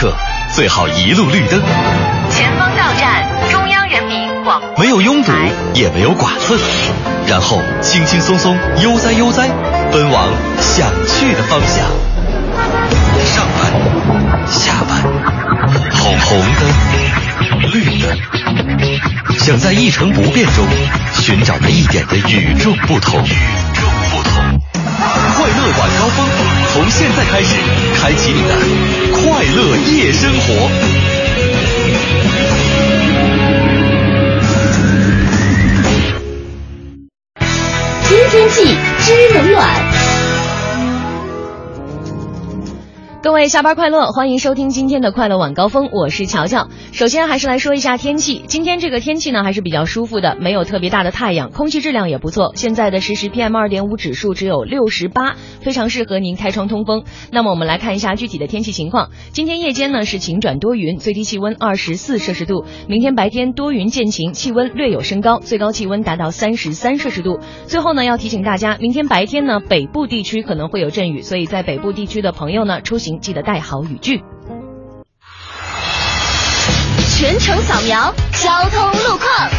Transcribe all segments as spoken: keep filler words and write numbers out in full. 刻，最好一路绿灯。前方到站中央人民广播，没有拥堵，也没有剐蹭，然后轻轻松松，悠哉悠哉，奔往想去的方向。上班，下班，红红灯，绿灯，想在一成不变中寻找那一点的与众不同。快乐晚高峰，从现在开始，开启你的快乐夜生活。听天气知冷暖。各位下班快乐，欢迎收听今天的快乐晚高峰，我是乔乔。首先还是来说一下天气，今天这个天气呢还是比较舒服的，没有特别大的太阳，空气质量也不错，现在的实时 P M 二点五 指数只有六十八，非常适合您开窗通风。那么我们来看一下具体的天气情况，今天夜间呢是晴转多云，最低气温二十四摄氏度，明天白天多云见晴，气温略有升高，最高气温达到三十三摄氏度。最后呢要提醒大家，明天白天呢北部地区可能会有阵雨，所以在北部地区的朋友呢出行记得带好雨具。全程扫描交通路况。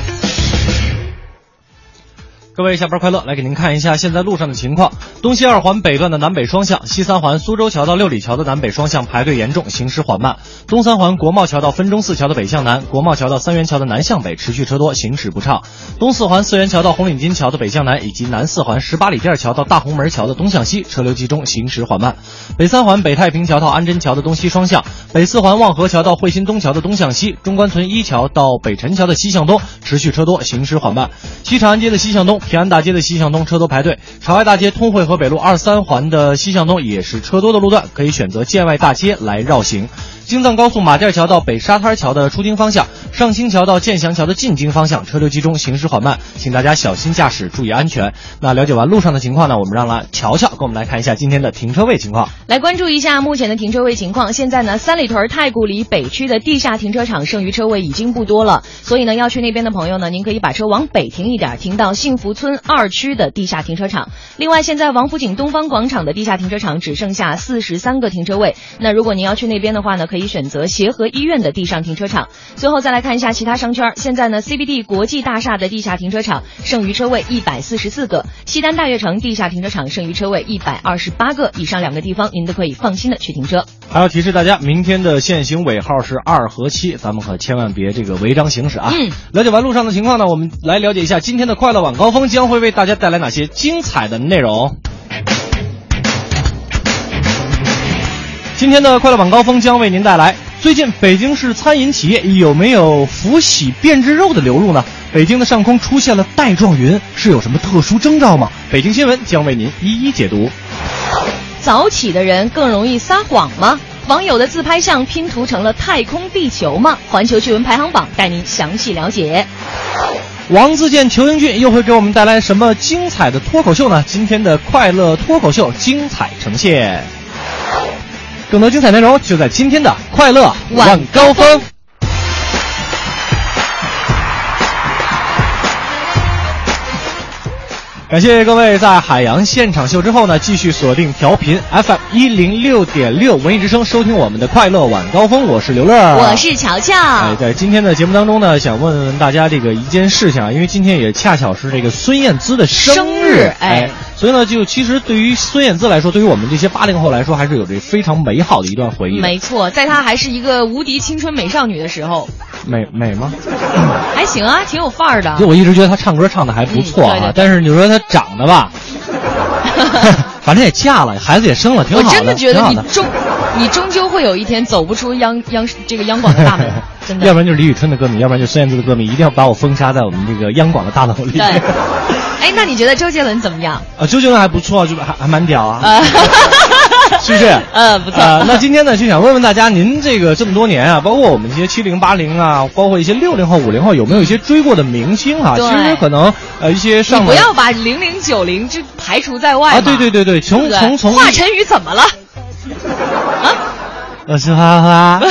各位下班快乐，来给您看一下现在路上的情况。东西二环北段的南北双向，西三环苏州桥到六里桥的南北双向排队严重，行驶缓慢。东三环国贸桥到分钟寺桥的北向南，国贸桥到三元桥的南向北持续车多，行驶不畅。东四环四元桥到红领巾桥的北向南，以及南四环十八里店桥到大红门桥的东向西车流集中，行驶缓慢。北三环北太平桥到安贞桥的东西双向，北四环望河桥到汇新东桥的东向西，中关村一桥到北辰桥的西向东持续车多，行驶缓慢。西长安街的西向东，平安大街的西向东车多排队，朝外大街通惠河北路二三环的西向东也是车多的路段，可以选择建外大街来绕行。京藏高速马甸桥到北沙滩桥的出京方向，上清桥到建祥桥的进京方向车流集中，行驶缓慢，请大家小心驾驶，注意安全。那了解完路上的情况呢，我们让来乔乔跟我们来看一下今天的停车位情况。来关注一下目前的停车位情况，现在呢三里屯太古里北区的地下停车场剩余车位已经不多了，所以呢要去那边的朋友呢，您可以把车往北停一点，停到幸福村二区的地下停车场。另外现在王府井东方广场的地下停车场只剩下四十三个停车位，那如果您要去那边的话呢，可以选择协和医院的地上停车场。最后再来看一下其他商圈，现在呢 C B D 国际大厦的地下停车场剩余车位一百四十四个，西单大悦城地下停车场剩余车位一百二十八个，以上两个地方您都可以放心的去停车。还要提示大家，明天的限行尾号是二和七，咱们可千万别这个违章行驶啊、嗯、了解完路上的情况呢，我们来了解一下今天的快乐晚高峰将会为大家带来哪些精彩的内容。今天的快乐晚高峰将为您带来，最近北京市餐饮企业有没有福喜变质肉的流入呢？北京的上空出现了带状云，是有什么特殊征兆吗？北京新闻将为您一一解读。早起的人更容易撒谎吗？网友的自拍相拼图成了太空地球吗？环球趣闻排行榜带您详细了解。王自健、裘英俊又会给我们带来什么精彩的脱口秀呢？今天的快乐脱口秀精彩呈现。更多精彩内容就在今天的快乐晚高峰。感谢各位在海洋现场秀之后呢，继续锁定调频 F M 一零六点六 文艺之声，收听我们的快乐晚高峰。我是刘乐，我是乔乔。哎，在今天的节目当中呢，想问问大家这个一件事情啊，因为今天也恰巧是这个孙燕姿的生日，哎。哎所以呢，就其实对于孙燕姿来说，对于我们这些八零后来说，还是有着非常美好的一段回忆。没错，在她还是一个无敌青春美少女的时候，美美吗？还行啊，挺有范儿的。就我一直觉得她唱歌唱的还不错啊，嗯、对对对但是你说她长得吧，反正也嫁了，孩子也生了，挺好的。我真的觉得你终你终究会有一天走不出央央这个央广的大门，真的。要不然就是李宇春的歌迷，要不然就是孙燕姿的歌迷，一定要把我封杀在我们这个央广的大楼里。对。哎，那你觉得周杰伦怎么样？啊，周杰伦还不错，就还还蛮屌啊，呃、是不是？嗯、呃，不错、呃。那今天呢，就想问问大家，您这个这么多年啊，包括我们一些七零八零啊，包括一些六零后、五零后，有没有一些追过的明星啊？其实可能呃一些上你不要把零零九零就排除在外啊！对对对对，从从从华晨宇怎么了？啊，我是花花。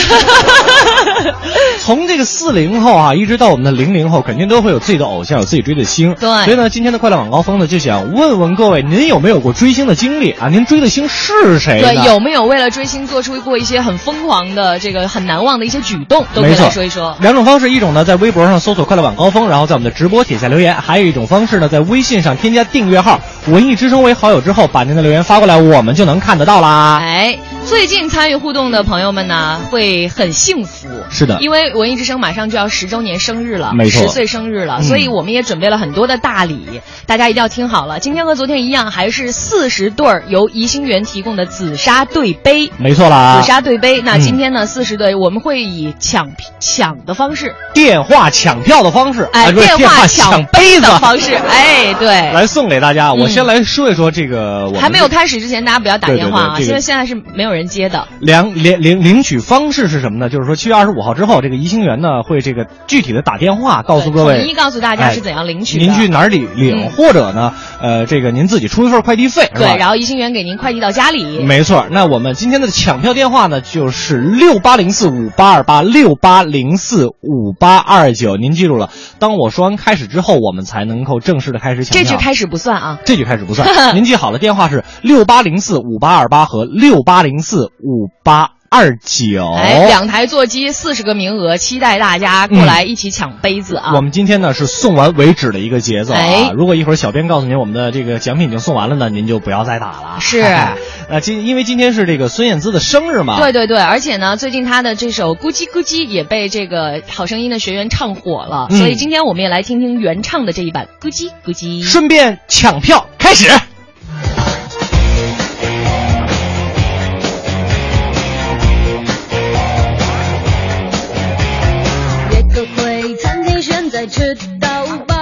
从这个四零后啊，一直到我们的零零后，肯定都会有自己的偶像，有自己追的星。对，所以呢，今天的快乐晚高峰呢，就想问问各位，您有没有过追星的经历啊？您追的星是谁呢？对，有没有为了追星做出过一些很疯狂的、这个很难忘的一些举动？都可以来说一说。两种方式，一种呢在微博上搜索快乐晚高峰，然后在我们的直播底下留言；还有一种方式呢，在微信上添加订阅号“文艺之声”为好友之后，把您的留言发过来，我们就能看得到啦。哎，最近参与互动的朋友们呢，会很幸福。是的，因为文艺之声马上就要十周年生日了，没错，十岁生日了、嗯，所以我们也准备了很多的大礼，大家一定要听好了。今天和昨天一样，还是四十对儿由宜兴园提供的紫砂对杯，没错啦，紫砂对杯。那今天呢，四十对我们会以抢抢的方式，电话抢票的方式，哎，电话抢杯的方式，哎，对，来送给大家。我先来说一说这个，我们还没有开始之前，大家不要打电话啊，因为、这个、现在是没有人接的。两领领领取方式是什么呢？就是说七月二十五号。之后，这个宜兴园呢会这个具体的打电话告诉各位，统一告诉大家是怎样领取的，哎、您去哪里领、嗯，或者呢，呃，这个您自己出一份快递费，对，然后宜兴园给您快递到家里。没错，那我们今天的抢票电话呢就是六八零四五八二八六八零四五八二九，您记住了，当我说完开始之后，我们才能够正式的开始抢票。这句开始不算啊，这句开始不算，您记好了，电话是六八零四五八二八和六八零四五八。二九，哎，两台座机，四十个名额，期待大家过来一起抢杯子啊！嗯、我们今天呢是送完为止的一个节奏啊、哎。如果一会儿小编告诉您我们的这个奖品已经送完了呢，您就不要再打了。是，哎、呃，今因为今天是这个孙燕姿的生日嘛。对对对，而且呢，最近她的这首《咕叽咕叽》也被这个好声音的学员唱火了、嗯，所以今天我们也来听听原唱的这一版《咕叽咕叽》。顺便抢票开始。吃到饱，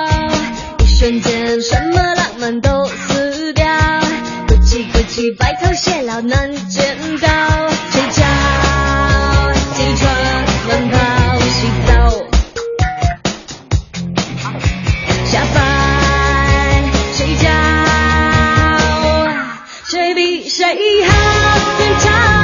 一瞬间什么浪漫都死掉，咕叽咕叽白头偕老难见到，睡觉起床乱跑洗澡下班睡觉，谁比谁好天长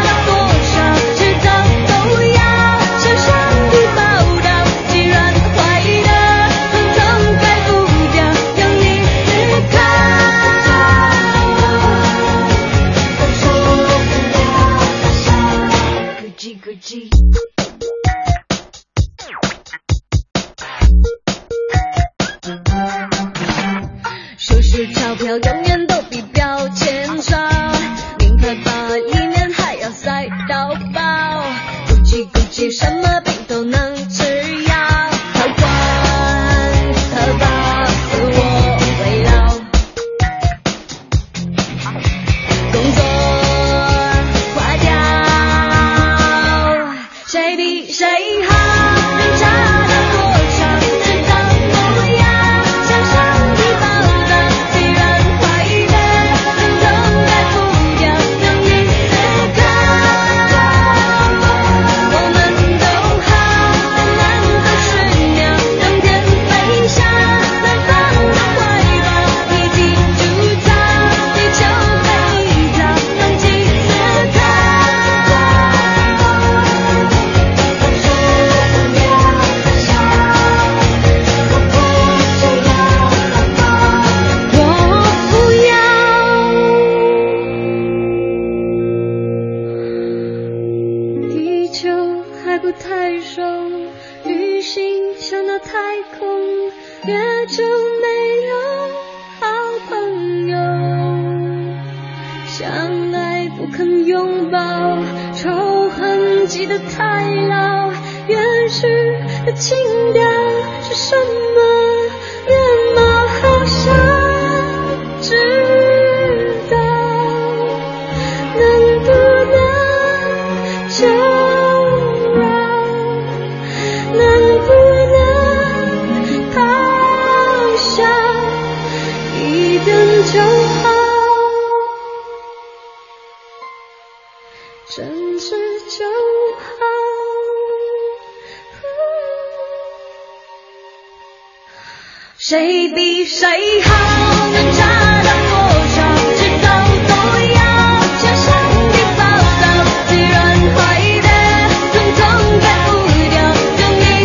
谁比谁好能差到多少，知道都要向上帝报道，既然坏的统统改不掉，让你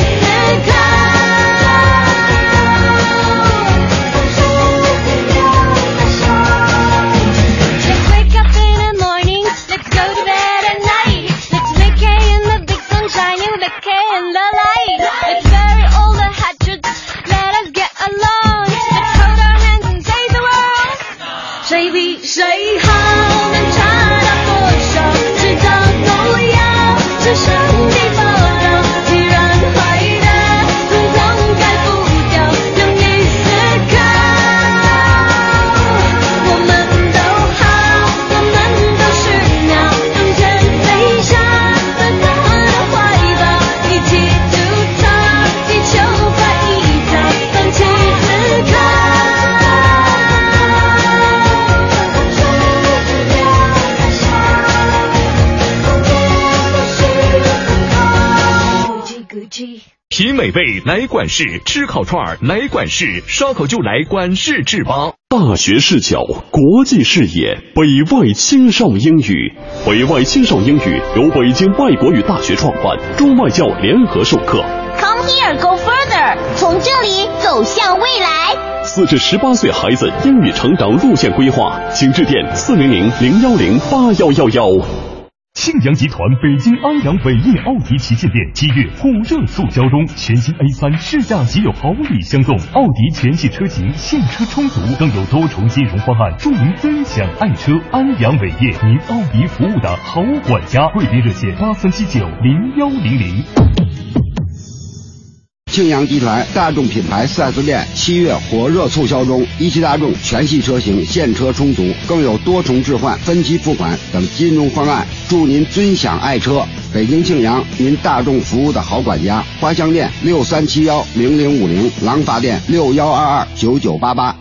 奇美味来管氏，吃烤串来管氏，烧烤就来管氏制吧。大学视角，国际视野，北外青少英语。北外青少英语由北京外国语大学创办，中外教联合授课。Come here, go further， 从这里走向未来。四至十八岁孩子英语成长路线规划，请致电四零零零幺零八幺幺幺。庆阳集团北京安阳伟业奥迪旗舰店七月火热促销中，全新 A 三 试驾即有好礼相送，奥迪全系车型现车充足，更有多重金融方案助您分享爱车。安阳伟业，您奥迪服务的好管家，贵宾热线八三七九零幺零零。庆阳集团大众品牌 四 S 店七月火热促销中，一汽大众全系车型现车充足，更有多重置换、分期付款等金融方案，祝您尊享爱车。北京庆阳，您大众服务的好管家。花乡店六三七幺零零五零，廊坊店六幺二二九九八八。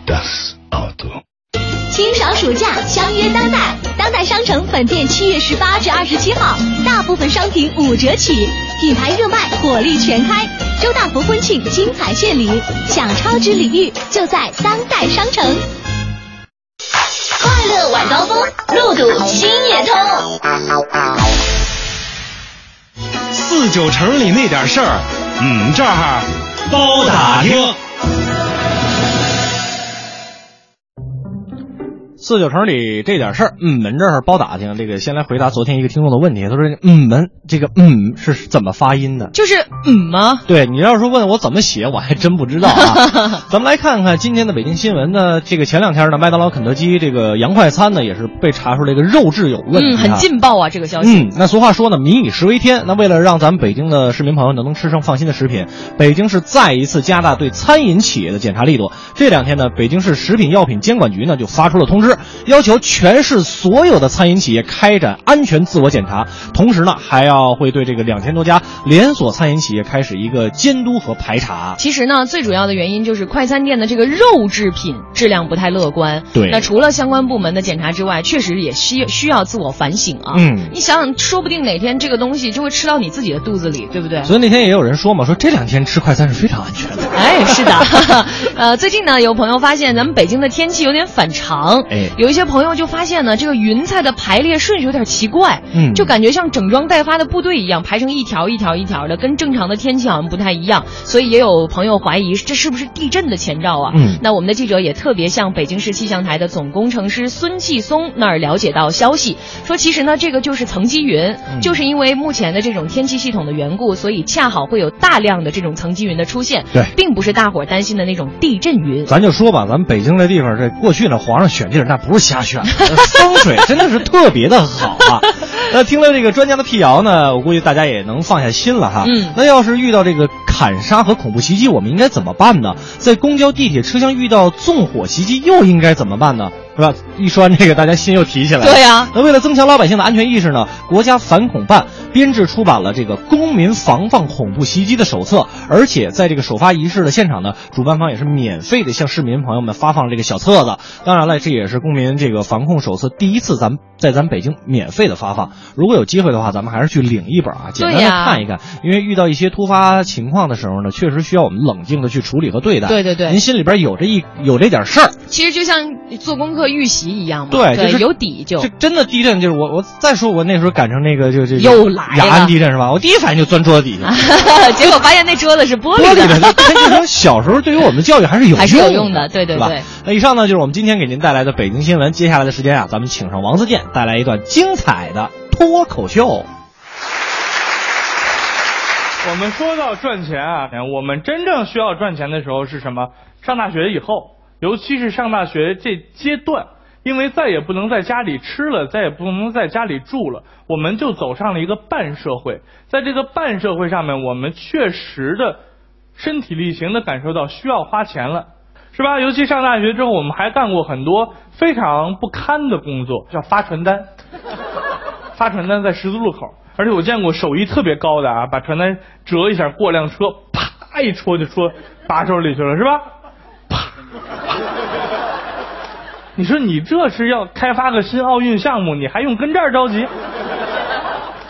清爽暑假，相约当代。当代商城本店七月十八至二十七号，大部分商品五折起，品牌热卖，火力全开。周大福婚庆精彩献礼，享超值礼遇，就在当代商城。快乐晚高峰，路堵心也通。四九城里那点事儿，嗯，这儿包打听。四九城里这点事儿，嗯门这儿包打听。这个先来回答昨天一个听众的问题，他说嗯门这个嗯是怎么发音的？就是嗯吗？对，你要是问我怎么写，我还真不知道啊。咱们来看看今天的北京新闻呢，这个前两天呢，麦当劳、肯德基这个洋快餐呢也是被查出这个肉质有问题、啊，嗯，很劲爆啊这个消息。嗯，那俗话说呢，民以食为天。那为了让咱们北京的市民朋友能吃上放心的食品，北京市再一次加大对餐饮企业的检查力度。这两天呢，北京市食品药品监管局呢就发出了通知。要求全市所有的餐饮企业开展安全自我检查，同时呢还要会对这个两千多家连锁餐饮企业开始一个监督和排查。其实呢最主要的原因就是快餐店的这个肉制品质量不太乐观。对，那除了相关部门的检查之外，确实也需需要自我反省啊。嗯，你想想说不定哪天这个东西就会吃到你自己的肚子里，对不对？所以那天也有人说嘛，说这两天吃快餐是非常安全的。哎，是的。呃，最近呢有朋友发现咱们北京的天气有点反常，哎有一些朋友就发现呢，这个云彩的排列顺序有点奇怪，嗯，就感觉像整装待发的部队一样，排成一条一条一条的，跟正常的天气好像不太一样，所以也有朋友怀疑这是不是地震的前兆啊？嗯，那我们的记者也特别向北京市气象台的总工程师孙继松那儿了解到消息，说其实呢，这个就是层积云，嗯、就是因为目前的这种天气系统的缘故，所以恰好会有大量的这种层积云的出现，对，并不是大伙儿担心的那种地震云。咱就说吧，咱们北京这地方，这过去呢，皇上选地儿。那不是瞎选的，风水真的是特别的好啊。那听了这个专家的辟谣呢，我估计大家也能放下心了哈。嗯，那要是遇到这个砍杀和恐怖袭击，我们应该怎么办呢？在公交、地铁、车厢遇到纵火袭击，又应该怎么办呢？是吧？一说完这个，大家心又提起来了。对呀、啊。那为了增强老百姓的安全意识呢，国家反恐办编制出版了这个《公民防范恐怖袭击的手册》，而且在这个首发仪式的现场呢，主办方也是免费的向市民朋友们发放了这个小册子。当然了，这也是公民这个防控手册第一次咱们在咱们北京免费的发放。如果有机会的话，咱们还是去领一本啊，简单的看一看。啊、因为遇到一些突发情况的时候呢，确实需要我们冷静的去处理和对待。对对对。您心里边有这一有这点事儿，其实就像做功课预习一样嘛。对，对就是有底就。就真的地震就是我我再说我那时候赶上那个就就又来雅安地震是吧？我第一反应就钻桌子底下，结果发现那桌子是玻璃的。玻璃的。那说小时候对于我们的教育还是有用的，还是有用的。对对对。那以上呢就是我们今天给您带来的北京新闻。接下来的时间啊，咱们请上王自健带来一段精彩的脱口秀。我们说到赚钱啊，我们真正需要赚钱的时候是什么？上大学以后，尤其是上大学这阶段，因为再也不能在家里吃了，再也不能在家里住了，我们就走上了一个半社会。在这个半社会上面，我们确实的身体力行的感受到需要花钱了，是吧？尤其上大学之后，我们还干过很多非常不堪的工作，叫发传单。发传单在十字路口，而且我见过手艺特别高的啊，把传单折一下过辆车，啪一戳就戳把手里去了，是吧？啪，啪，你说你这是要开发个新奥运项目，你还用跟这儿着急？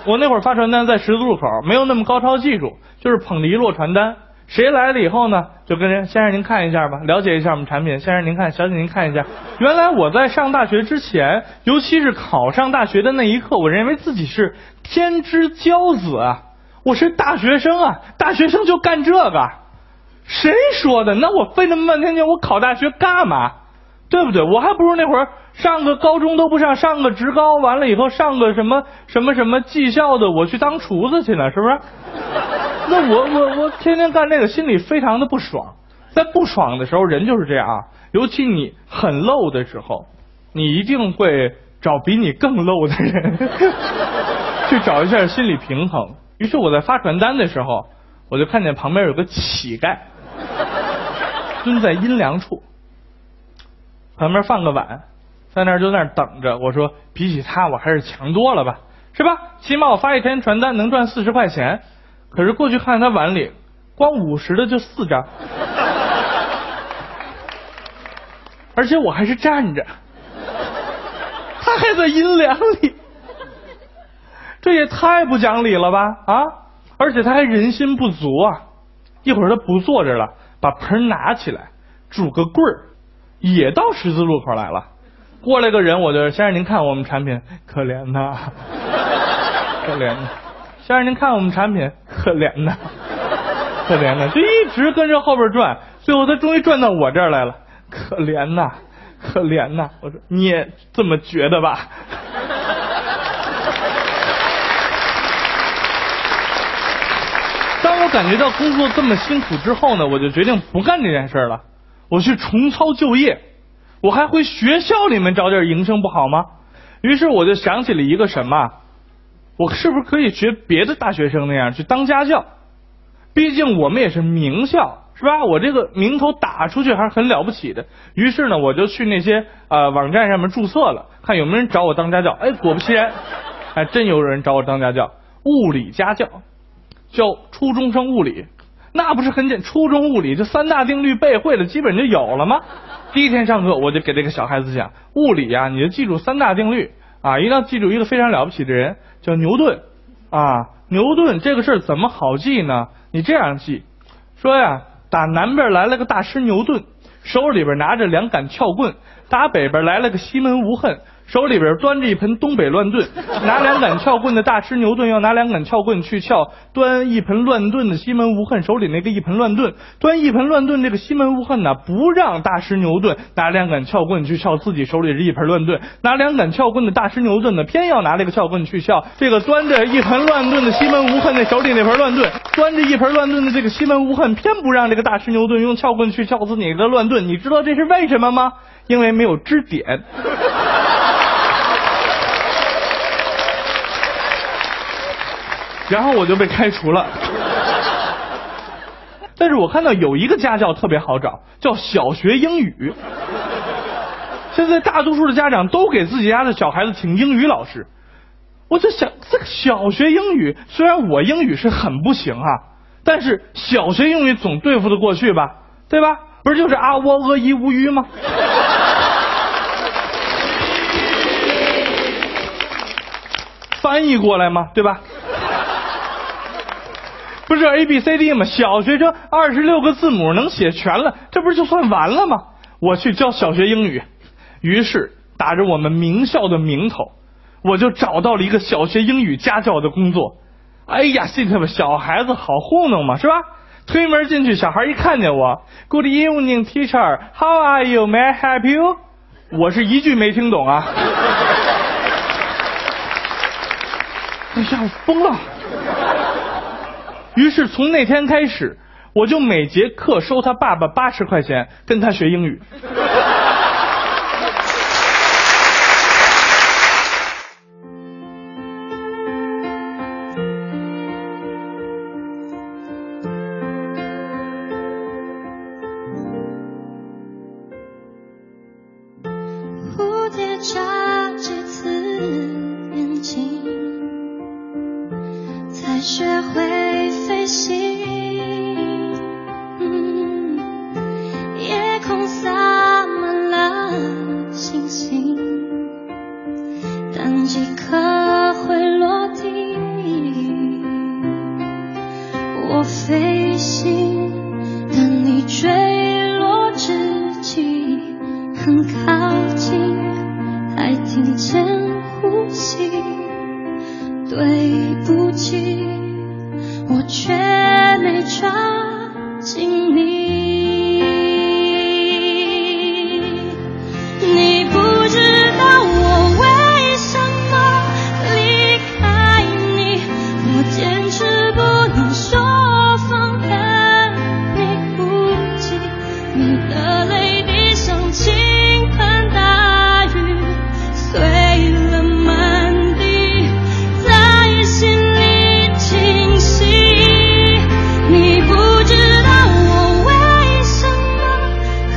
我那会儿发传单在十字路口，没有那么高超技术，就是捧着一摞传单，谁来了以后呢，就跟人先生您看一下吧，了解一下我们产品，先生您看，小姐您看一下。原来我在上大学之前，尤其是考上大学的那一刻，我认为自己是天之骄子啊，我是大学生啊，大学生就干这个，谁说的？那我费那么半天劲，我考大学干嘛？对不对？我还不如那会儿上个高中都不上，上个职高，完了以后上个什么什么什么技校的，我去当厨子去了，是不是？那我我我天天干这个，心里非常的不爽。在不爽的时候，人就是这样啊。尤其你很low的时候，你一定会找比你更low的人去找一下心理平衡。于是我在发传单的时候，我就看见旁边有个乞丐蹲在阴凉处。旁边放个碗，在那儿就在那儿等着。我说，比起他，我还是强多了吧，是吧？起码我发一天传单能赚四十块钱。可是过去看他碗里，光五十的就四张，而且我还是站着，他还在阴凉里，这也太不讲理了吧！啊，而且他还人心不足啊！一会儿他不坐着了，把盆拿起来，拄个棍儿。也到十字路口来了，过来个人，我就先生您看我们产品，可怜呐，可怜呐，先生您看我们产品，可怜呐，可怜呐，就一直跟着后边转，最后他终于转到我这儿来了，可怜呐，可怜呐，我说你也这么觉得吧？当我感觉到工作这么辛苦之后呢，我就决定不干这件事了。我去重操旧业，我还回学校里面找点营生不好吗？于是我就想起了一个什么，我是不是可以学别的大学生那样去当家教？毕竟我们也是名校，是吧？我这个名头打出去还是很了不起的。于是呢，我就去那些呃网站上面注册了，看有没有人找我当家教。哎，果不其然，还真有人找我当家教，物理家教，教初中生物理。那不是很简，初中物理就三大定律背会了，基本就有了吗？第一天上课我就给这个小孩子讲，物理啊，你就记住三大定律啊，一定要记住一个非常了不起的人叫牛顿啊，牛顿这个事儿怎么好记呢？你这样记，说呀，打南边来了个大师牛顿，手里边拿着两杆撬棍；打北边来了个西门无恨，手里边端着一盆东北乱炖。拿两杆撬棍的大师牛顿要拿两杆撬棍去撬端一盆乱炖的西门无恨手里那个一盆乱炖，端一盆乱炖这个西门无恨呢，不让大师牛顿拿两杆撬棍去撬自己手里这一盆乱炖，拿两杆撬棍的大师牛顿呢，偏要拿这个撬棍去撬这个端着一盆乱炖的西门无恨那手里那盆乱炖，端着一盆乱炖的这个西门无恨偏不让这个大师牛顿用撬棍去撬自己的乱炖。你知道这是为什么吗？因为没有支点。然后我就被开除了。但是我看到有一个家教特别好找，叫小学英语。现在大多数的家长都给自己家的小孩子请英语老师。我就想，这个小学英语，虽然我英语是很不行啊，但是小学英语总对付得过去吧，对吧？不是就是啊喔呃一无语吗？翻译过来吗？对吧？不是 A B C D 吗？小学生二十六个字母能写全了，这不是就算完了吗？我去教小学英语，于是打着我们名校的名头，我就找到了一个小学英语家教的工作。哎呀，信他们小孩子好糊弄嘛，是吧？推门进去，小孩一看见我 ，Good evening, teacher. How are you? May I help you? 我是一句没听懂啊！哎呀，我疯了！于是从那天开始，我就每节课收他爸爸八十块钱，跟他学英语。蝴蝶眨几次眼睛，才学会飞行，嗯，夜空洒满了星星，但几颗会落地。我。对不起，我却没抓紧你。你不知道我为什么离开你，我坚持不能说放但你不急，你的泪滴像倾盆大雨，碎了满地，在心里清晰。你不知道我为什么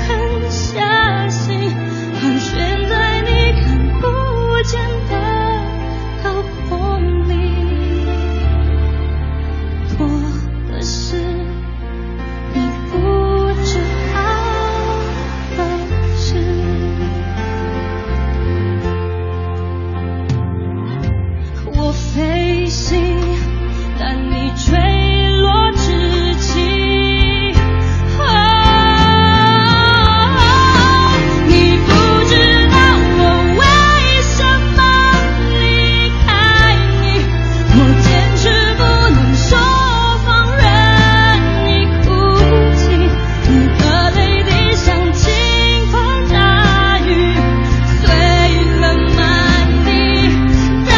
狠下心，盘旋在你看不见的泡沫里，多的是你不知道的事。我飞行，但你坠落之际，哦，你不知道我为什么离开你，我坚持不能说放任你哭泣，你的泪滴像倾盆大雨，碎了满地，在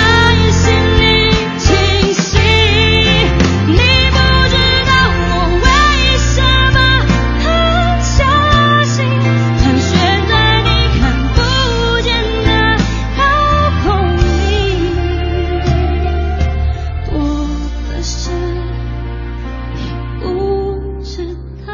心里清晰。你不知道我为什么狠下心，盘旋在你看不见的高空里，多的是你不知道。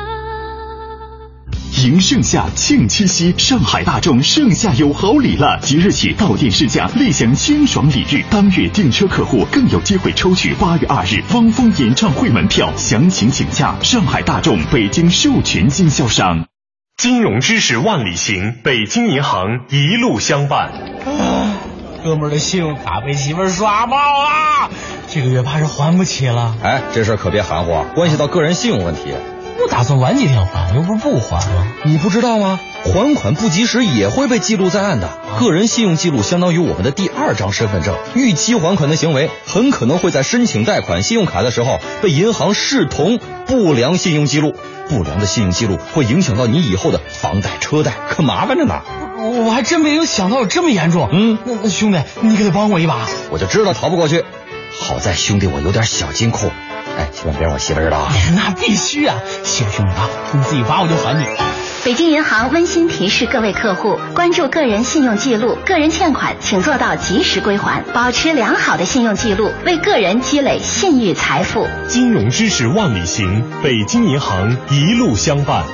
迎盛夏庆七夕，上海大众盛夏有好礼了！即日起到店试驾，立享清爽礼遇。当月订车客户更有机会抽取八月二日汪峰演唱会门票，详情请洽上海大众北京授权经销商。金融知识万里行，北京银行一路相伴。哥们儿的信用卡被媳妇儿刷爆了，这个月怕是还不起了。哎，这事儿可别含糊，关系到个人信用问题。我打算晚几天还，又不是不还了。你不知道吗？还款不及时也会被记录在案的。个人信用记录相当于我们的第二张身份证，逾期还款的行为很可能会在申请贷款、信用卡的时候被银行视同不良信用记录。不良的信用记录会影响到你以后的房贷、车贷，可麻烦着呢。我还真没有想到有这么严重。嗯，那那兄弟，你可得帮我一把。我就知道逃不过去。好在兄弟我有点小金库。哎，千万别让我媳妇知道啊！那必须啊！行，兄弟啊，你自己发我就还你。北京银行温馨提示各位客户，关注个人信用记录，个人欠款请做到及时归还，保持良好的信用记录，为个人积累信誉财富。金融知识万里行，北京银行一路相伴。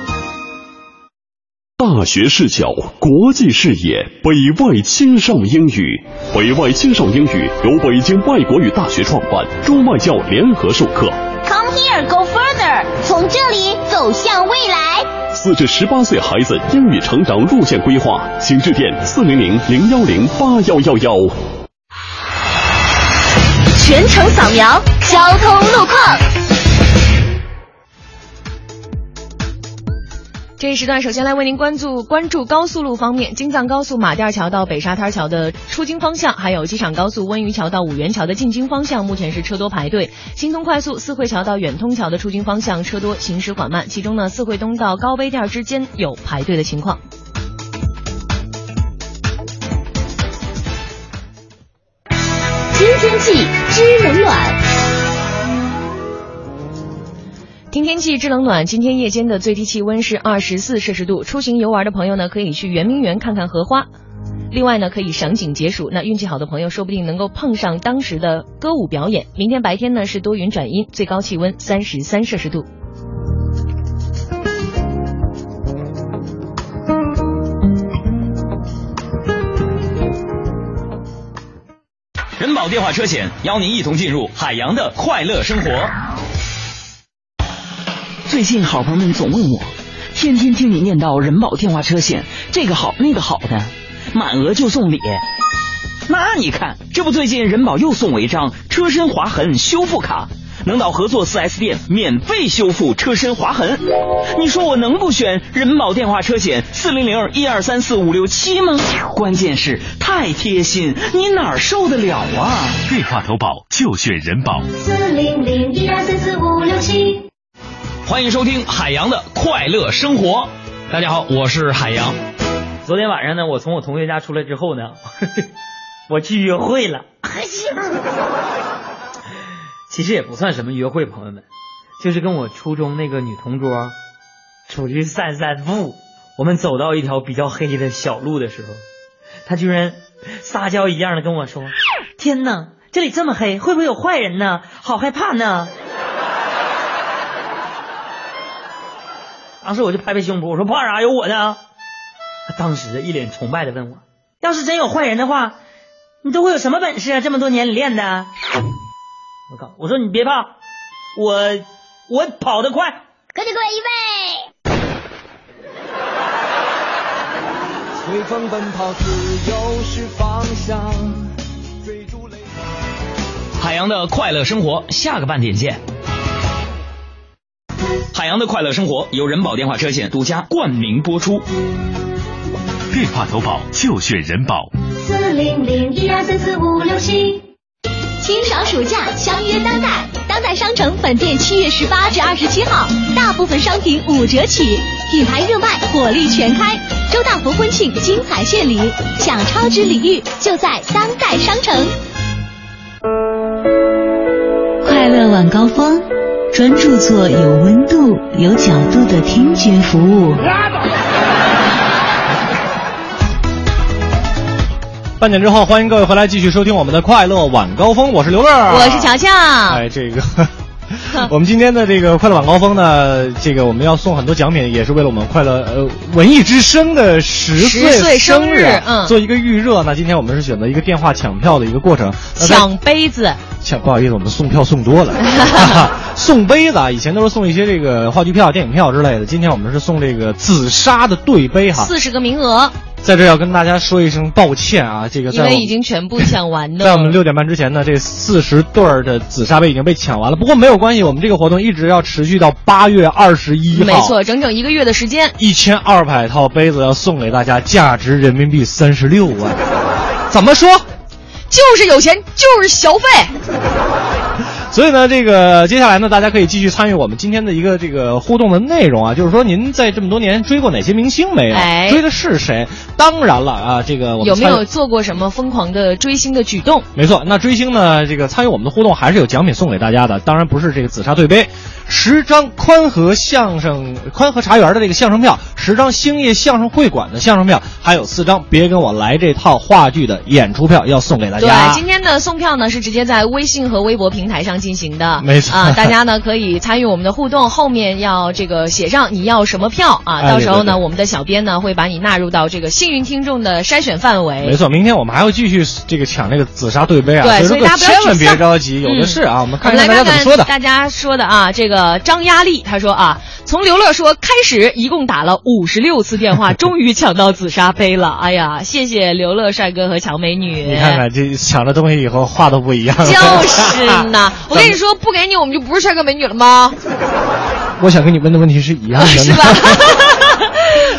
大学视角，国际视野，北外青少英语。北外青少英语由北京外国语大学创办，中外教联合授课。Come here, go further， 从这里走向未来。四至十八岁孩子英语成长路线规划，请致电四零零零幺零八幺幺幺。全程扫描交通路况。这一时段，首先来为您关注关注高速路方面，京藏高速马甸桥到北沙滩桥的出京方向，还有机场高速温榆桥到五元桥的进京方向，目前是车多排队。新通快速四惠桥到远通桥的出京方向车多，行驶缓慢。其中呢，四惠东到高碑店之间有排队的情况。知天气，知冷暖。今天气知冷暖，今天夜间的最低气温是二十四摄氏度，出行游玩的朋友呢，可以去圆明园看看荷花，另外呢，可以赏景解暑，那运气好的朋友说不定能够碰上当时的歌舞表演。明天白天呢是多云转阴，最高气温三十三摄氏度。人保电话车险邀您一同进入海洋的快乐生活。最近好朋友们总问我，天天听你念叨人保电话车险，这个好那个好的，满额就送礼。那你看，这不最近人保又送我一张车身划痕修复卡，能导合作 四 S 店免费修复车身划痕。你说我能不选人保电话车险四零零一二三四五六七吗？关键是太贴心，你哪儿受得了啊？电话投保就选人保四零零一二三四五六七。欢迎收听海洋的快乐生活。大家好，我是海洋。昨天晚上呢，我从我同学家出来之后呢，呵呵我去约会了。其实也不算什么约会，朋友们，就是跟我初中那个女同桌出去散散步。我们走到一条比较黑的小路的时候，她居然撒娇一样的跟我说：“天哪，这里这么黑，会不会有坏人呢？好害怕呢。”当时我就拍拍胸脯，我说怕啥，有我呢。他当时一脸崇拜的问我，要是真有坏人的话，你都会有什么本事啊？这么多年你练的。我靠，我说你别怕，我我跑得快。跟着我一位。随风奔跑，自由是方向。追逐雷达。海洋的快乐生活，下个半点见。海洋的快乐生活由人保电话车险独家冠名播出，电话投保就选人保四零零一二三四五六七。清爽暑假，相约当代，当代商城本店七月十八至二十七号，大部分商品五折起，品牌热卖，火力全开，周大福婚庆精彩献礼，享超值礼遇，就在当代商城。快乐晚高峰。专注做有温度、有角度的听觉服务。半点之后，欢迎各位回来继续收听我们的快乐晚高峰，我是刘乐，我是乔乔。哎，这个我们今天的这个快乐晚高峰呢，这个我们要送很多奖品，也是为了我们快乐呃文艺之声的十岁十岁生日、嗯、做一个预热。那今天我们是选择一个电话抢票的一个过程，抢杯子抢，不好意思，我们送票送多了送杯子啊，以前都是送一些这个话剧票、电影票之类的，今天我们是送这个紫砂的对杯哈，四十个名额。在这要跟大家说一声抱歉啊，这个在因为已经全部抢完了，在我们六点半之前呢，这四十对儿的紫砂杯已经被抢完了。不过没有关系，我们这个活动一直要持续到八月二十一号，没错，整整一个月的时间，一千二百套杯子要送给大家，价值人民币三十六万。怎么说？就是有钱，就是消费。所以呢，这个接下来呢，大家可以继续参与我们今天的一个这个互动的内容啊，就是说您在这么多年追过哪些明星没有？哎、追的是谁？当然了啊，这个我们有没有做过什么疯狂的追星的举动？没错，那追星呢，这个参与我们的互动还是有奖品送给大家的，当然不是这个紫砂对杯，十张宽和相声宽和茶园的这个相声票，十张星夜相声会馆的相声票，还有四张别跟我来这套话剧的演出票要送给大家。对，今天的送票呢是直接在微信和微博平台上进行的，没错啊，大家呢可以参与我们的互动，后面要这个写上你要什么票啊，哎、到时候呢对对对，我们的小编呢会把你纳入到这个幸运听众的筛选范围。没错，明天我们还会继续这个抢这个紫砂对杯啊，对，所以大家千万别着急，有的是啊，嗯、我们看看大家怎么说的。大家说的啊，这个张压力他说啊，从刘乐说开始，一共打了五十六次电话，终于抢到紫砂杯了。哎呀，谢谢刘乐帅哥和乔美女。你看看这抢了东西以后话都不一样了。就是呢。我跟你说，不给你我们就不是帅哥美女了吗？我想跟你问的问题是一样的，是吧？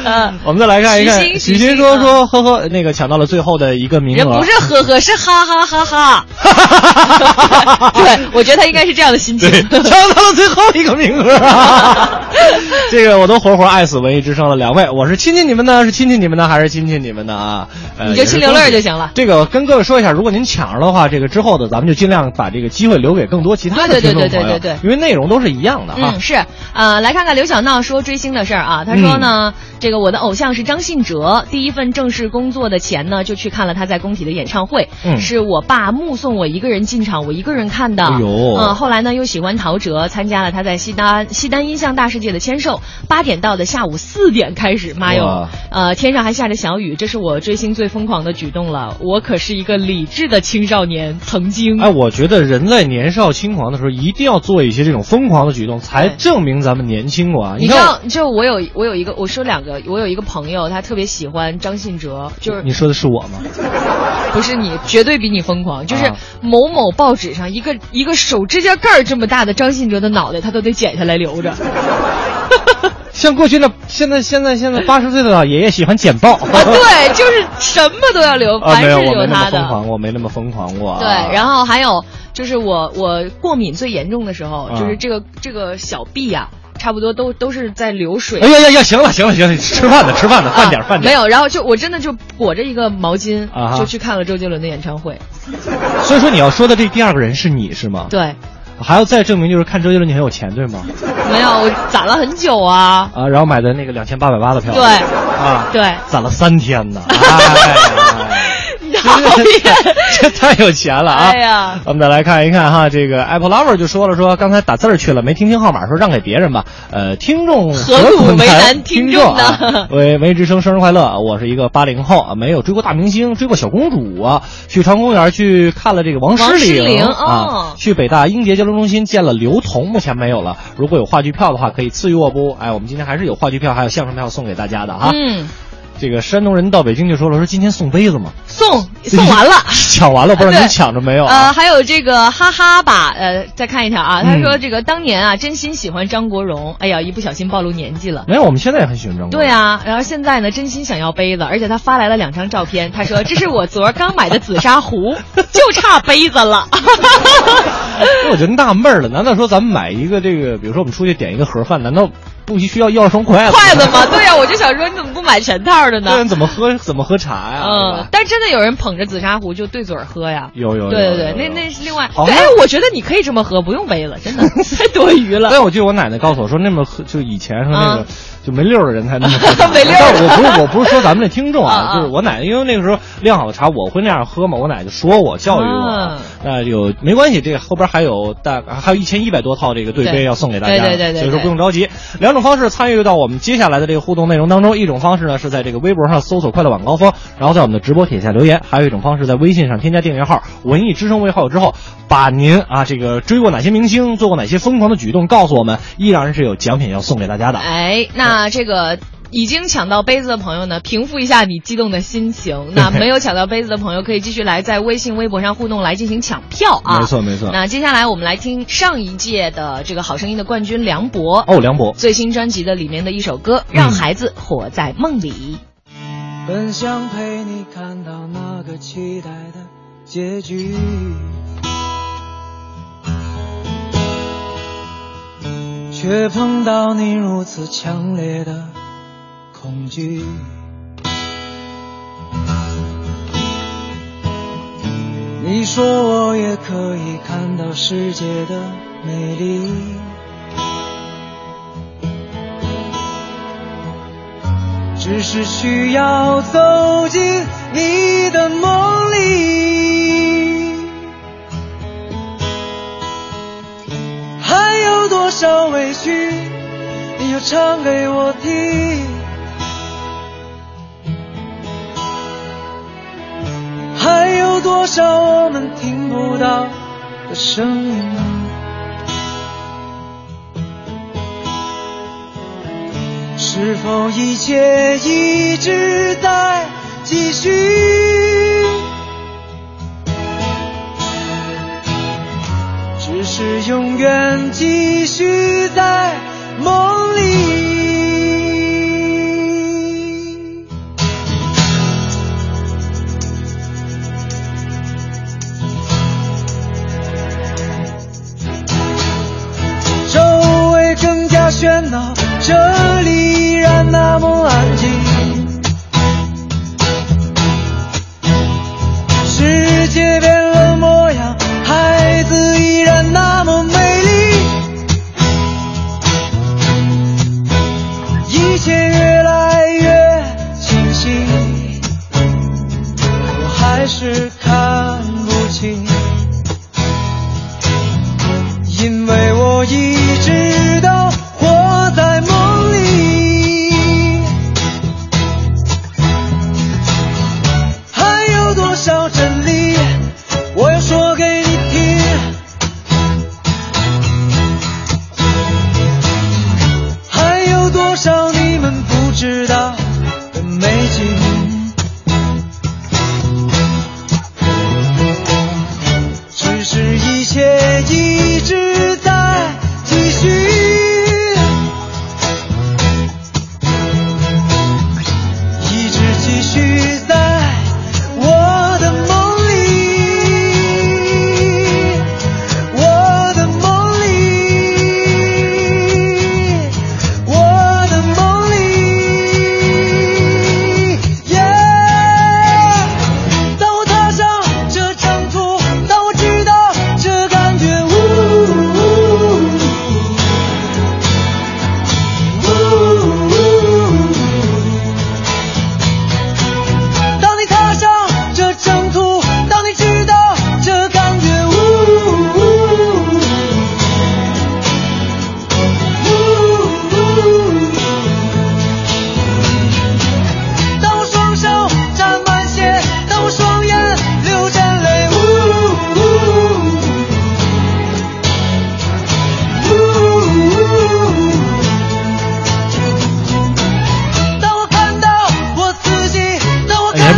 嗯，我们再来看一看。许昕说说呵呵，那个抢到了最后的一个名额，人不是呵呵，是哈哈哈哈。对，我觉得他应该是这样的心情，抢到了最后一个名额、啊。这个我都活活爱死文艺之声了，两位，我是亲亲你们呢，是亲亲你们呢，还是亲亲你们呢啊？呃、你就亲刘乐就行了。这个跟各位说一下，如果您抢上的话，这个之后的咱们就尽量把这个机会留给更多其他的听众朋友，对对对对对对对，因为内容都是一样的哈。嗯，是。呃，来看看刘小闹说追星的事儿啊，他说呢。嗯，这个我的偶像是张信哲，第一份正式工作的前呢，就去看了他在工体的演唱会，嗯、是我爸目送我一个人进场，我一个人看的。哎呦，嗯，后来呢又喜欢陶喆，参加了他在西单西单音像大世界的签售，八点到的，下午四点开始，妈哟，呃，天上还下着小雨，这是我追星最疯狂的举动了。我可是一个理智的青少年，曾经。哎，我觉得人在年少轻狂的时候，一定要做一些这种疯狂的举动，才证明咱们年轻过啊。你知道，就我有我有一个，我说两个。我有一个朋友，他特别喜欢张信哲，就是你说的是我吗？不是你，绝对比你疯狂。就是某某报纸上一个一个手指甲盖这么大的张信哲的脑袋，他都得剪下来留着。像过去的现在现在现在八十岁的老爷爷喜欢剪报啊，对，就是什么都要留，凡是留他的。啊，我没那么疯狂，我没那么疯狂过。啊，对，然后还有就是我我过敏最严重的时候，就是这个、啊、这个小臂啊。差不多都都是在流水。哎呀呀呀！行了行了行了，吃饭的吃饭的，饭点饭点。没有，然后就我真的就裹着一个毛巾，啊，就去看了周杰伦的演唱会。所以说你要说的这第二个人是你是吗？对。还要再证明就是看周杰伦你很有钱对吗？没有，我攒了很久啊。啊，然后买的那个两千八百八的票。对。啊，对。攒了三天呢。哎这太有钱了啊！哎呀，我们再来看一看哈，这个 Apple Lover 就说了说，刚才打字去了，没听清号码，说让给别人吧。呃，听众何苦为难听众呢？为梅之声生日快乐！我是一个八零后啊，没有追过大明星，追过小公主啊。去长公园去看了这个王诗龄啊，去北大英杰交流中心见了刘同，目前没有了。如果有话剧票的话，可以赐予我不？哎，我们今天还是有话剧票，还有相声票送给大家的啊。嗯。这个山东人到北京就说了，说今天送杯子吗？送送完了，抢完了，不知道你抢着没有啊？呃，还有这个哈哈吧，呃，再看一条啊，他说这个当年啊，真心喜欢张国荣，哎呀，一不小心暴露年纪了。没有，我们现在也很喜欢张国荣。对啊，然后现在呢，真心想要杯子，而且他发来了两张照片，他说这是我昨儿刚买的紫砂壶，就差杯子了。我觉得纳闷了，难道说咱们买一个这个，比如说我们出去点一个盒饭，难道？不需要要双筷子筷子吗？对呀，啊，我就想说你怎么不买全套的呢？对，怎么喝怎么喝茶呀？嗯，但真的有人捧着紫砂壶就对嘴喝呀。有有有，对对对，那那是另外。哎，我觉得你可以这么喝，不用杯了，真的太多余了。但我记得我奶奶告诉我说，那么喝就以前说那个，嗯，就没溜的人才那么喝。没溜的。但我不是我不是说咱们这听众啊，就是我奶奶，因为那个时候晾好的茶我会那样喝嘛，我奶奶就说我教育我，那，啊，有没关系，这个后边还有大还有一千一百多套这个对杯要送给大家，对对 对, 对, 对, 对，所以说不用着急。两种。方式参与到我们接下来的这个互动内容当中，一种方式呢是在这个微博上搜索快乐晚高峰，然后在我们的直播帖下留言，还有一种方式在微信上添加订阅号文艺之声为好友之后，把您啊这个追过哪些明星，做过哪些疯狂的举动告诉我们，依然是有奖品要送给大家的。哎，那这个已经抢到杯子的朋友呢，平复一下你激动的心情。那没有抢到杯子的朋友，可以继续来在微信、微博上互动，来进行抢票啊！没错，没错。那接下来我们来听上一届的这个《好声音》的冠军梁博哦，梁博最新专辑的里面的一首歌《让孩子活在梦里》。本想陪你看到那个期待的结局，却碰到你如此强烈的恐惧，你说我也可以看到世界的美丽，只是需要走进你的梦里。还有多少委屈，你就唱给我听。还有多少我们听不到的声音，是否一切一直在继续？只是永远继续在梦里。喧闹，这里依然那么安静，世界变了模样，孩子依然那么美丽，一切越来越清晰，我还是看不清，因为我一直都活在梦里。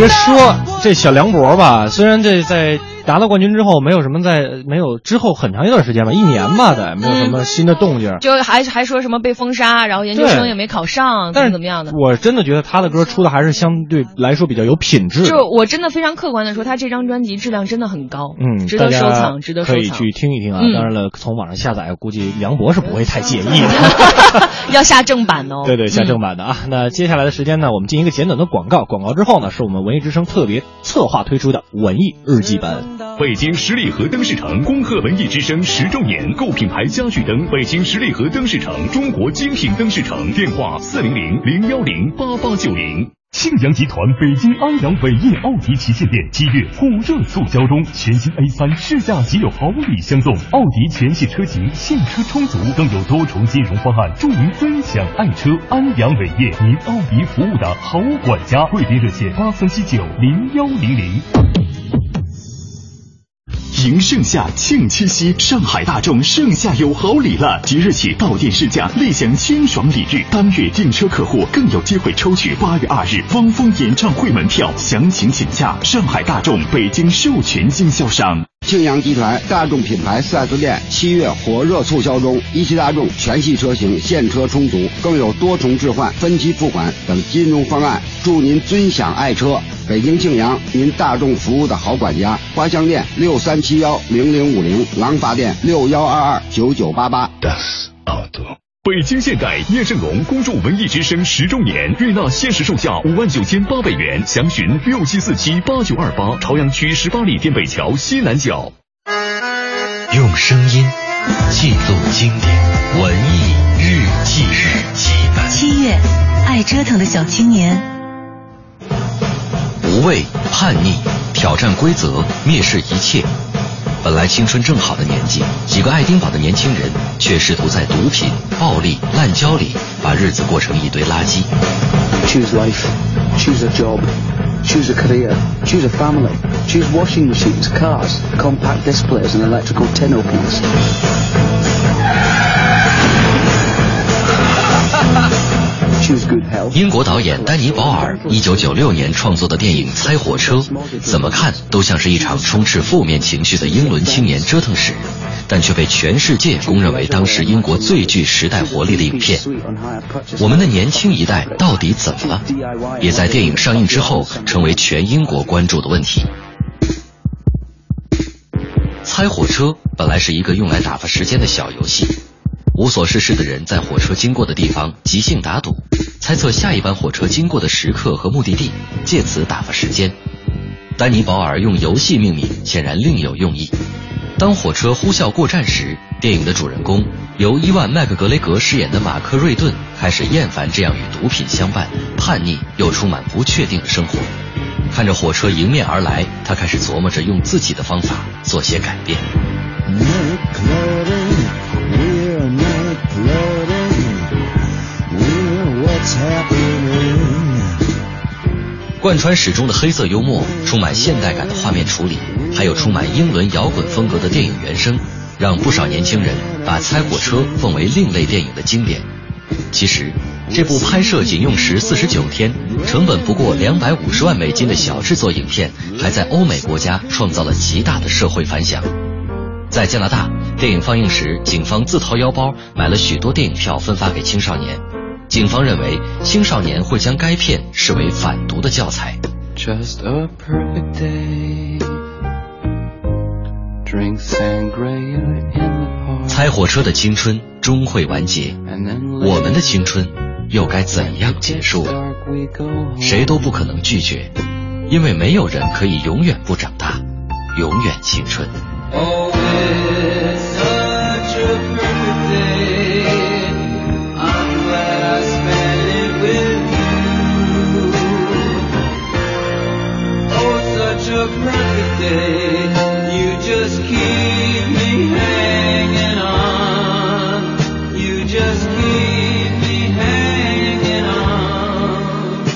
就说这小梁博吧，虽然这在拿到冠军之后没有什么在没有之后很长一段时间吧，一年吧的没有什么新的动静，嗯、就还还说什么被封杀，然后研究生也没考上，但是怎么样的？我真的觉得他的歌出的还是相对来说比较有品质。就我真的非常客观的说，他这张专辑质量真的很高，嗯，值得收藏，值得收藏，可以去听一听啊。嗯、当然了，从网上下载，估计梁博是不会太介意的。要下正版的哦。对对，下正版的啊。嗯、那接下来的时间呢，我们进一个简短的广告，广告之后呢，是我们文艺之声特别策划推出的文艺日记本。北京十里河灯饰城恭贺文艺之声十周年，购品牌家具灯。北京十里河灯饰城，中国精品灯饰城，电话四零零零幺零八八九零。庆阳集团北京安阳伟业奥迪旗舰店七月火热促销中，全新 A 三 试驾即有好礼相送，奥迪全系车型现车充足，更有多重金融方案助您分享爱车。安阳伟业，您奥迪服务的好管家，贵宾热线八三七九零幺零零。迎盛夏，庆七夕，上海大众盛夏有好礼了！即日起到店试驾，立享清爽礼遇。单月订车客户更有机会抽取八月二日汪峰演唱会门票，详情请洽上海大众北京授权经销商。庆阳集团大众品牌 四 S 店七月火热促销中，一汽大众全系车型现车充足，更有多重置换、分期付款等金融方案，祝您尊享爱车。北京庆阳，您大众服务的好管家。花乡店六三七幺零零五零，廊坊店六幺二二九九八八。北京现代叶盛龙恭祝文艺之声十周年，悦纳限时售价五万九千八百元，详询六七四七八九二八，朝阳区十八里店北桥西南角。用声音记录经典，文艺日记本。七月，爱折腾的小青年，无畏叛逆，挑战规则，蔑视一切。本来青春正好的年纪，几个爱丁堡的年轻人却试图在毒品、暴力、滥交里把日子过成一堆垃圾。Choose life, choose a job, choose a career, choose a family, choose washing machines, cars, compact displays, and electrical tenor keys. 英国导演丹尼·保尔一九九六年创作的电影《猜火车》，怎么看都像是一场充斥负面情绪的英伦青年折腾史，但却被全世界公认为当时英国最具时代活力的影片。我们的年轻一代到底怎么了，也在电影上映之后成为全英国关注的问题。猜火车本来是一个用来打发时间的小游戏，无所事事的人在火车经过的地方即兴打赌，猜测下一班火车经过的时刻和目的地，借此打发时间。丹尼·保尔用游戏命名显然另有用意。当火车呼啸过站时，电影的主人公由伊万·麦克格雷格饰演的马克·瑞顿开始厌烦这样与毒品相伴、叛逆又充满不确定的生活。看着火车迎面而来，他开始琢磨着用自己的方法做些改变。贯穿始终的黑色幽默，充满现代感的画面处理，还有充满英伦摇滚风格的电影原声，让不少年轻人把《猜火车》奉为另类电影的经典。其实这部拍摄仅用时四十九天，成本不过两百五十万美金的小制作影片，还在欧美国家创造了极大的社会反响。在加拿大，电影放映时，警方自掏腰包买了许多电影票分发给青少年。警方认为青少年会将该片视为反毒的教材。 Just a perfect day, drink sangria in the park. 猜火车的青春终会完结，我们的青春又该怎样结束？谁都不可能拒绝，因为没有人可以永远不长大，永远青春。Oh, it's such a perfect day. I'm glad I spent it with you. Oh, such a perfect day. You just keep me hanging on. You just keep me hanging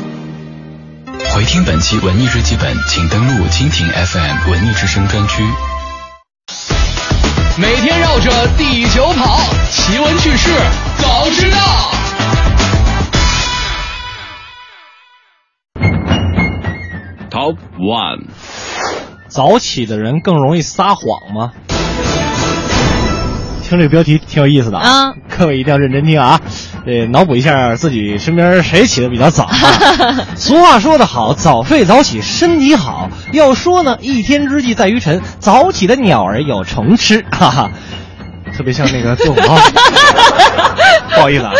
on. 回听本期文艺日记本，请登录蜻蜓 F M 文艺之声专区。每天绕着地球跑，奇闻趣事早知道。Top One。 早起的人更容易撒谎吗？听这标题挺有意思的啊，嗯、各位一定要认真听啊，得脑补一下自己身边谁起得比较早、啊。俗话说得好，早睡早起身体好。要说呢，一天之计在于晨，早起的鸟儿有虫吃，哈哈。特别像那个做广告，不好意思啊，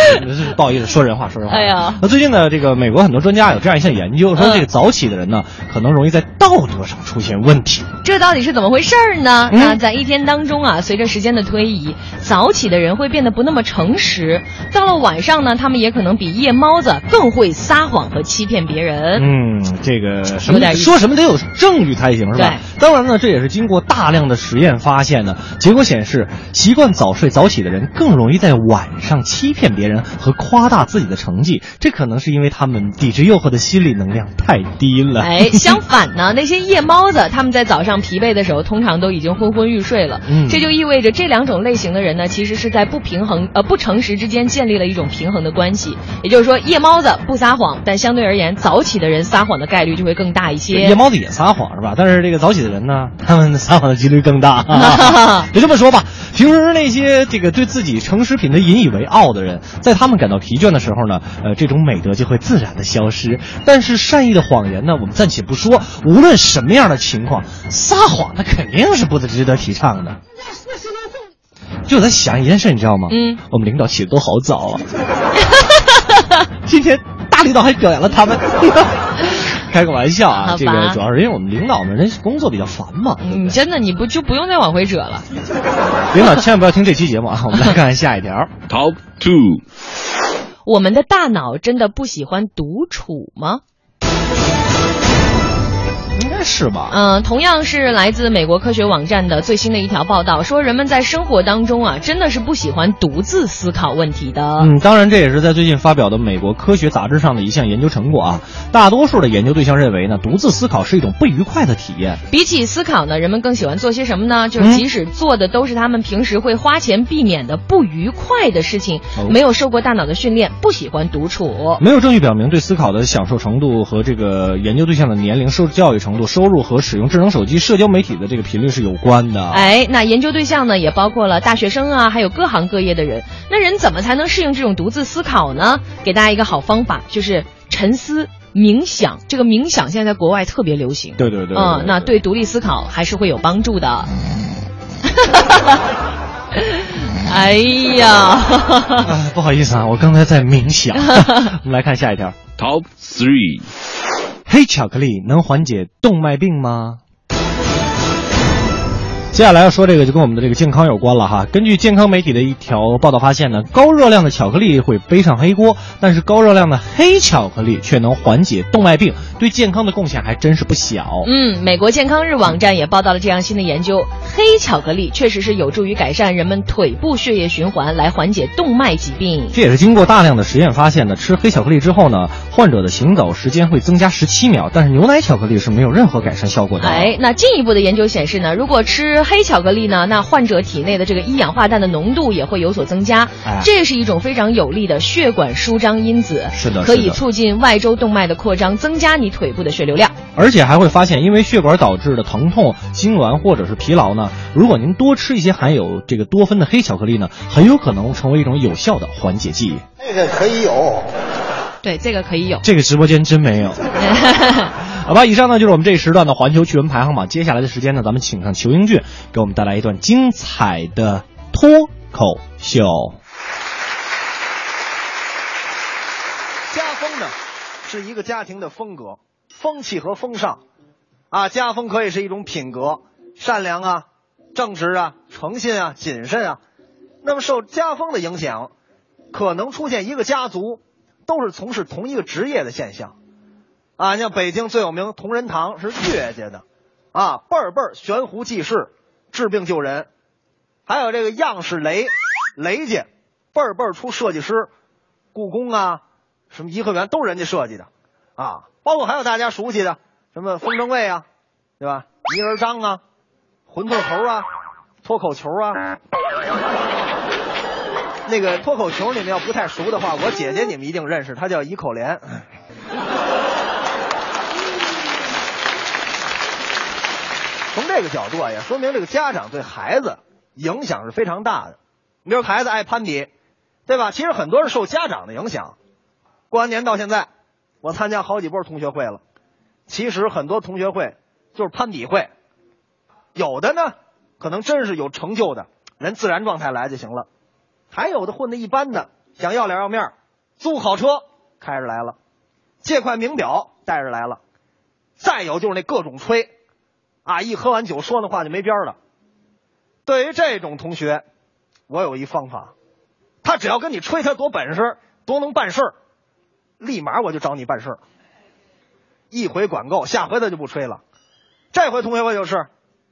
不好意思，说人话，说人话。哎呀，那最近呢，这个美国很多专家有这样一项研究，说这个早起的人呢，可能容易在道德上出现问题。这到底是怎么回事呢？嗯、那在一天当中啊，随着时间的推移，早起的人会变得不那么诚实，到了晚上呢，他们也可能比夜猫子更会撒谎和欺骗别人。嗯，这个什么说什么得有证据才行，是吧？当然呢，这也是经过大量的实验发现的，结果显示习惯。早睡早起的人更容易在晚上欺骗别人和夸大自己的成绩，这可能是因为他们抵制诱惑的心理能量太低了。哎，相反呢，那些夜猫子他们在早上疲惫的时候，通常都已经昏昏欲睡了。嗯，这就意味着这两种类型的人呢，其实是在不平衡呃不诚实之间建立了一种平衡的关系。也就是说，夜猫子不撒谎，但相对而言，早起的人撒谎的概率就会更大一些。夜猫子也撒谎是吧？但是这个早起的人呢，他们撒谎的几率更大。啊、就这么说吧，平时。那些这个对自己诚实品德引以为傲的人，在他们感到疲倦的时候呢，呃，这种美德就会自然的消失。但是善意的谎言呢，我们暂且不说，无论什么样的情况，撒谎那肯定是不值得提倡的。就在想一件事，你知道吗？嗯，我们领导起得都好早啊。今天大领导还表扬了他们。开个玩笑啊，这个主要是因为我们领导们人工作比较繁忙。对对嗯，真的你不就不用再往回折了。领导千万不要听这期节目啊！我们来看看下一条。Top two， 我们的大脑真的不喜欢独处吗？应该是吧。嗯，同样是来自美国科学网站的最新的一条报道，说人们在生活当中啊，真的是不喜欢独自思考问题的。嗯，当然这也是在最近发表的美国科学杂志上的一项研究成果啊。大多数的研究对象认为呢，独自思考是一种不愉快的体验。比起思考呢，人们更喜欢做些什么呢？就是即使做的都是他们平时会花钱避免的不愉快的事情，嗯、没有受过大脑的训练，不喜欢独处。没有证据表明对思考的享受程度和这个研究对象的年龄、受教育程度、收入和使用智能手机、社交媒体的这个频率是有关的。哎，那研究对象呢，也包括了大学生啊，还有各行各业的人。那人怎么才能适应这种独自思考呢？给大家一个好方法，就是沉思。冥想，这个冥想现在在国外特别流行。对对 对, 对, 对, 对, 对。嗯，那对独立思考还是会有帮助的。哎呀、呃，不好意思啊，我刚才在冥想。我们来看下一条。Top three， 黑巧克力能缓解动脉病吗？接下来要说这个就跟我们的这个健康有关了哈。根据健康媒体的一条报道发现呢，高热量的巧克力会背上黑锅，但是高热量的黑巧克力却能缓解动脉病，对健康的贡献还真是不小。嗯，美国健康日网站也报道了这样新的研究，黑巧克力确实是有助于改善人们腿部血液循环，来缓解动脉疾病。这也是经过大量的实验发现的，吃黑巧克力之后呢，患者的行走时间会增加十七秒，但是牛奶巧克力是没有任何改善效果的。哎，那进一步的研究显示呢，如果吃黑巧克力呢，那患者体内的这个一氧化氮的浓度也会有所增加，这是一种非常有力的血管舒张因子。是的，可以促进外周动脉的扩张，增加你腿部的血流量。而且还会发现，因为血管导致的疼痛、痉挛或者是疲劳呢，如果您多吃一些含有这个多酚的黑巧克力呢，很有可能成为一种有效的缓解剂。这个可以有，对，这个可以有，这个直播间真没有。好吧，以上呢就是我们这一时段的环球趣闻排行榜。接下来的时间呢，咱们请上裘英俊，给我们带来一段精彩的脱口秀。家风呢，是一个家庭的风格、风气和风尚。啊，家风可以是一种品格，善良啊、正直啊、诚信啊、谨慎啊。那么受家风的影响，可能出现一个家族都是从事同一个职业的现象。啊，像北京最有名同仁堂是岳家的，啊，辈儿辈儿悬壶济世，治病救人。还有这个样式雷，雷家辈儿辈儿出设计师，故宫啊，什么颐和园都是人家设计的，啊，包括还有大家熟悉的什么风筝卫啊，对吧？泥人张啊，馄饨头啊，脱口球啊。那个脱口球你们要不太熟的话，我姐姐你们一定认识，她叫一口莲。这个角度啊，也说明这个家长对孩子影响是非常大的。你比如孩子爱攀比，对吧？其实很多是受家长的影响。过完年到现在，我参加好几波同学会了，其实很多同学会就是攀比会，有的呢可能真是有成就的人自然状态来就行了，还有的混得一般的想要脸要面，租好车开着来了，借块名表带着来了，再有就是那各种吹啊，一喝完酒说的话就没边了。对于这种同学，我有一方法，他只要跟你吹他多本事多能办事儿，立马我就找你办事儿，一回管够，下回他就不吹了。这回同学会就是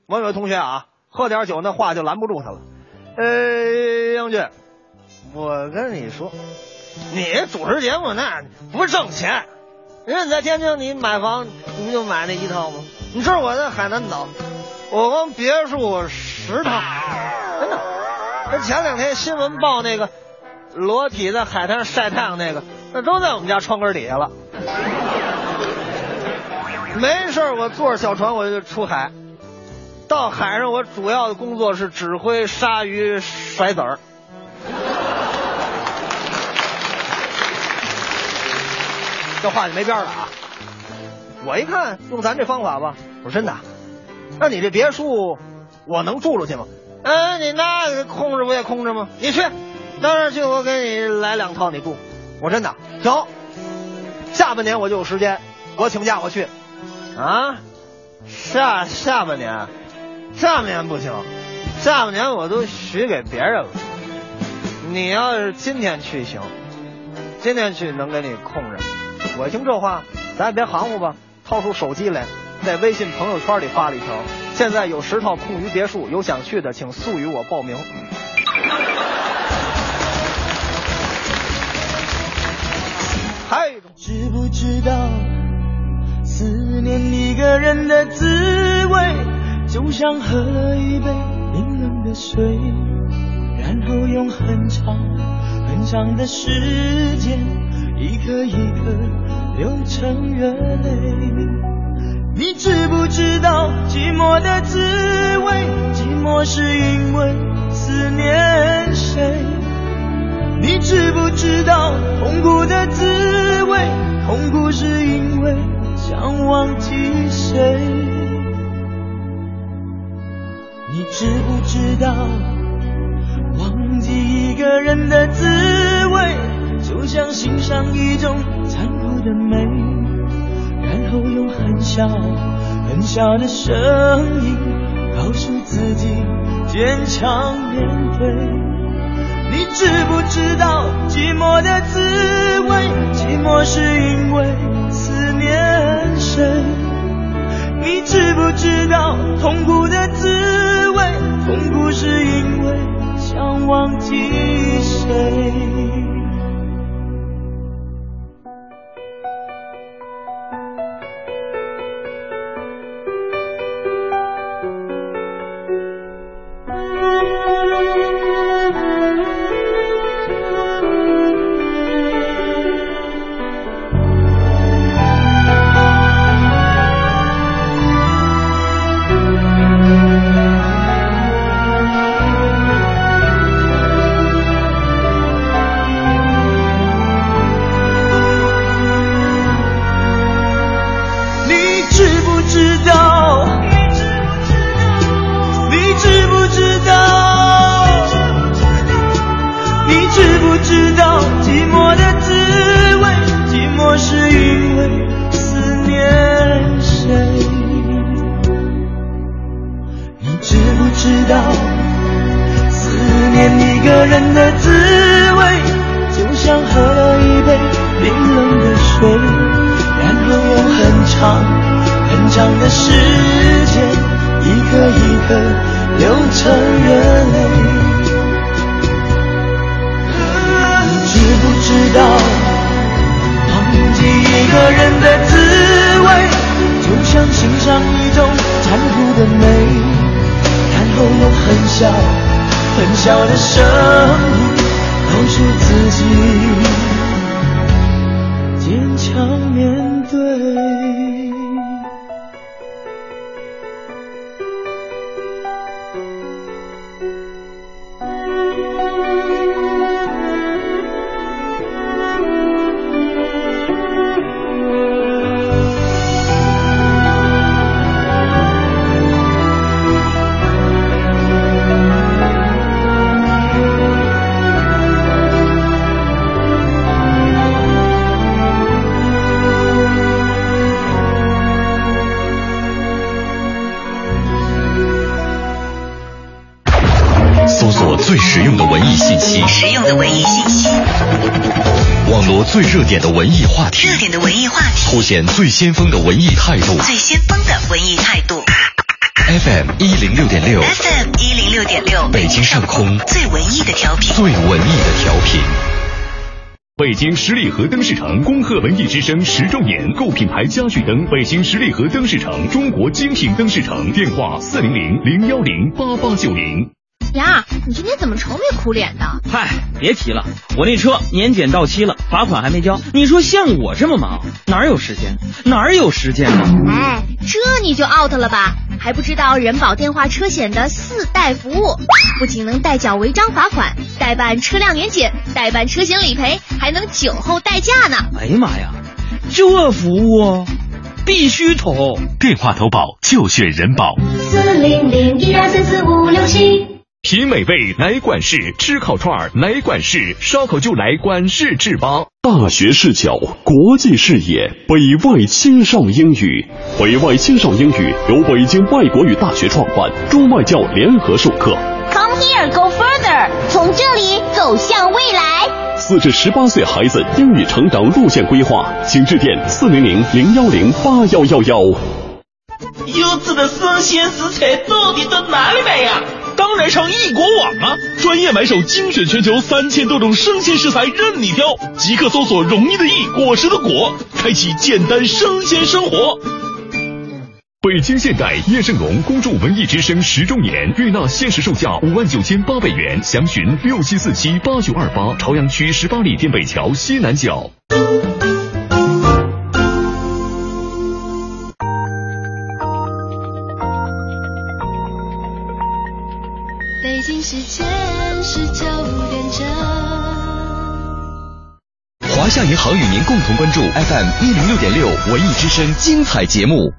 我有个同学啊，喝点酒那话就拦不住他了。呃，英俊，我跟你说，你主持节目那不挣钱，人家你在天津你买房你不就买那一套吗？你知道我在海南岛，我光别墅十套，真的。那前两天新闻报那个裸体在海滩晒太阳那个，那都在我们家窗根底下了。没事，我坐着小船我就出海，到海上我主要的工作是指挥鲨鱼甩籽儿。这话就没边了啊！我一看用咱这方法吧，我说真的，那你这别墅我能住出去吗？嗯，你那空着不也空着吗？你去，到那去我给你来两套你住。我真的行，下半年我就有时间，我请假我去。啊，下下半年，下半年不行，下半年我都许给别人了。你要是今天去行，今天去能给你空着。我听这话，咱也别含糊吧，掏出手机来，在微信朋友圈里发了一条：现在有十套空余别墅，有想去的，请速与我报名。还有一种，知不知道，思念一个人的滋味，就像喝一杯冰冷的水，然后用很长很长的时间。一颗一颗流成热泪，你知不知道寂寞的滋味？寂寞是因为思念谁？你知不知道痛苦的滋味？痛苦是因为想忘记谁？你知不知道忘记一个人的滋味？就像欣赏一种残酷的美，然后用很小很小的声音告诉自己坚强面对。你知不知道寂寞的滋味？寂寞是因为思念谁？你知不知道痛苦的滋味？痛苦是因为想忘记谁？面对。的文艺信息，网罗最热点的文艺话题，热点的文艺话题，凸显最先锋的文艺态度，最先锋的文艺态度。F M 一零六点六 ，F M 一零六点六，北京上空最文艺的调频，最文艺的调频。北京十里河灯饰城恭贺文艺之声十周年，购品牌家具灯。北京十里河灯饰城，中国精品灯饰城，电话四零零零幺零八八九零。呀，你今天怎么愁眉苦脸的？嗨，别提了，我那车年检到期了，罚款还没交。你说像我这么忙，哪有时间？哪有时间呢？哎，这你就 out 了吧？还不知道人保电话车险的四代服务，不仅能代缴违章罚款，代办车辆年检，代办车险理赔，还能酒后代驾呢。哎呀妈呀，这服务必须投！电话投保就选人保。四零零一二三四五六七。品美味来管事，吃烤串来管事，烧烤就来管事制吧。大学视角，国际视野，北外青少英语。北外青少英语由北京外国语大学创办，中外教联合授课。Come here, go further， 从这里走向未来。四至十八岁孩子英语成长路线规划，请致电四零零零幺零八幺幺幺。优质的生鲜食材到底到哪里买呀？当然上易果网啊！专业买手精选全球三千多种生鲜食材任你挑，即刻搜索容易的易，果实的果，开启简单生鲜生活。北京现代叶盛龙恭祝文艺之声十周年，悦纳限时售价五万九千八百元，详询六七四七八九二八，朝阳区十八里店北桥西南角。华夏银行与您共同关注 F M 一零六点六文艺之声精彩节目。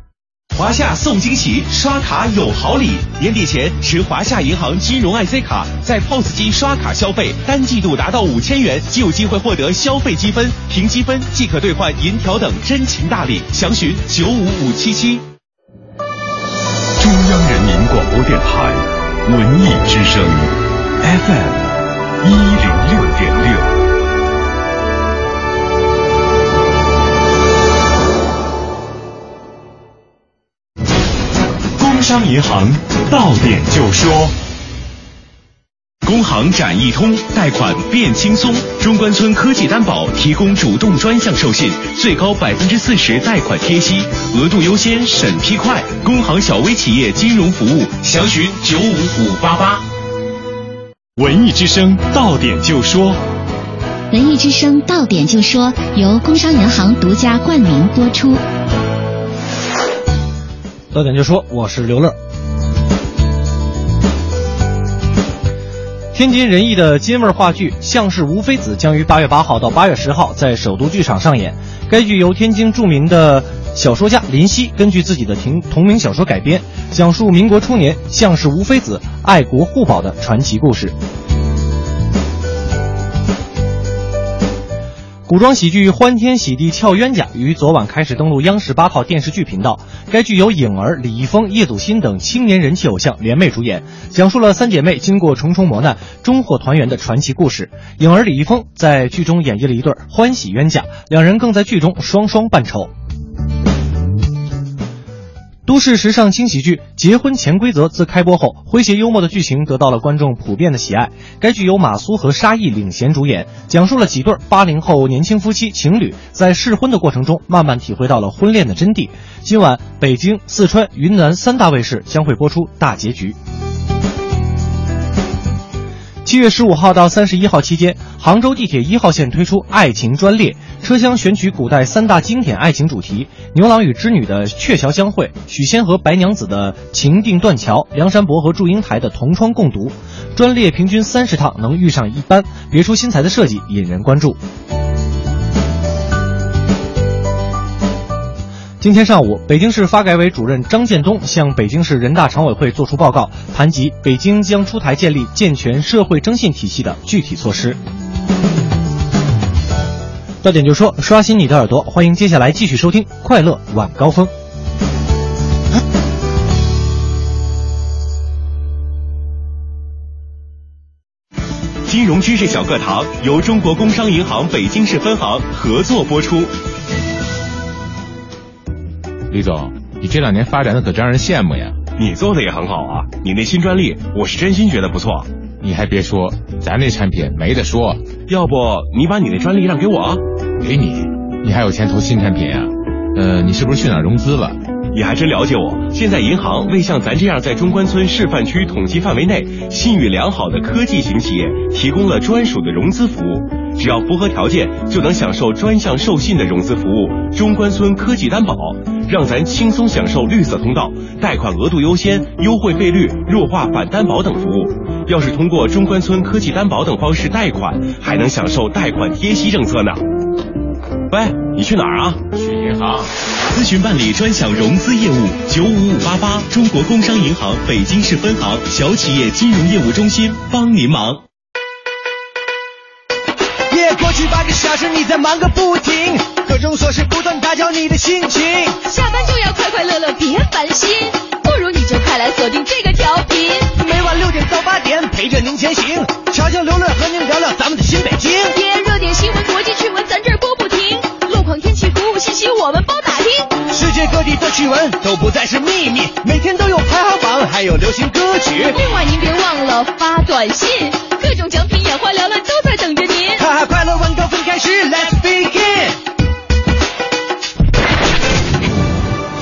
华夏送惊喜，刷卡有好礼。年底前持华夏银行金融 I C 卡，在 P O S 机刷卡消费，单季度达到五千元，即有机会获得消费积分，凭积分即可兑换银条等真情大礼。详询九五五七七。中央人民广播电台文艺之声 F M 一零六点六。工商银行到点就说，工行展易通，贷款变轻松。中关村科技担保提供主动专项授信，最高百分之四十贷款贴息，额度优先，审批快。工行小微企业金融服务，详询九五五八八。文艺之声到点就说，文艺之声到点就说由工商银行独家冠名播出。到点就说，我是刘乐。天津人艺的津味话剧《向氏无非子》将于八月八号到八月十号在首都剧场上演。该剧由天津著名的小说家林夕根据自己的同名小说改编，讲述民国初年向氏无非子爱国护宝的传奇故事。古装喜剧《欢天喜地俏冤家》于昨晚开始登陆央视八套电视剧频道。该剧由颖儿、李易峰、叶祖新等青年人气偶像联袂主演，讲述了三姐妹经过重重磨难终获团圆的传奇故事。颖儿、李易峰在剧中演绎了一对欢喜冤家，两人更在剧中双双扮丑。都市时尚轻喜剧《结婚潜规则》自开播后，诙谐幽默的剧情得到了观众普遍的喜爱。该剧由马苏和沙溢领衔主演，讲述了几对八零后年轻夫妻情侣在试婚的过程中慢慢体会到了婚恋的真谛。今晚北京、四川、云南三大卫视将会播出大结局。七月十五号到三十一号期间，杭州地铁一号线推出爱情专列，车厢选取古代三大经典爱情主题：牛郎与织女的鹊桥相会，许仙和白娘子的情定断桥，梁山伯和祝英台的同窗共读。专列平均三十趟能遇上一班，别出心裁的设计引人关注。今天上午，北京市发改委主任张建东向北京市人大常委会作出报告，谈及北京将出台建立健全社会征信体系的具体措施。到点就说，刷新你的耳朵，欢迎接下来继续收听《快乐晚高峰》。金融知识小课堂由中国工商银行北京市分行合作播出。李总，你这两年发展的可让人羡慕呀！你做的也很好啊，你那新专利我是真心觉得不错。你还别说，咱这产品没得说。要不你把你那专利让给我？给你？你还有钱投新产品啊？呃，你是不是去哪融资了？你还真了解我。现在银行为像咱这样在中关村示范区统计范围内信誉良好的科技型企业提供了专属的融资服务，只要符合条件就能享受专项授信的融资服务中关村科技担保，让咱轻松享受绿色通道、贷款额度优先、优惠费率、弱化反担保等服务。要是通过中关村科技担保等方式贷款，还能享受贷款贴息政策呢。喂，你去哪儿啊？去银行。咨询办理专享融资业务，九五五八八，中国工商银行北京市分行小企业金融业务中心帮您忙。夜、yeah, 过去八个小时，你在忙个不停，各种琐事不断打搅你的心情。下班就要快快乐乐，别烦心，不如你就快来锁定这个调频，每晚六点到八点陪着您前行，悄悄刘乐和您聊聊咱们的新北京。夜、yeah, 热点新闻、国际趣闻，咱这儿播不停。路况、天气、服务信息，我们包打听。世界各地的趣闻都不再是秘密，每天都有排行榜，还有流行歌曲。另外您别忘了发短信，各种奖品眼花缭乱都在等着您。哈哈，快乐晚高峰开始 ，Let's begin。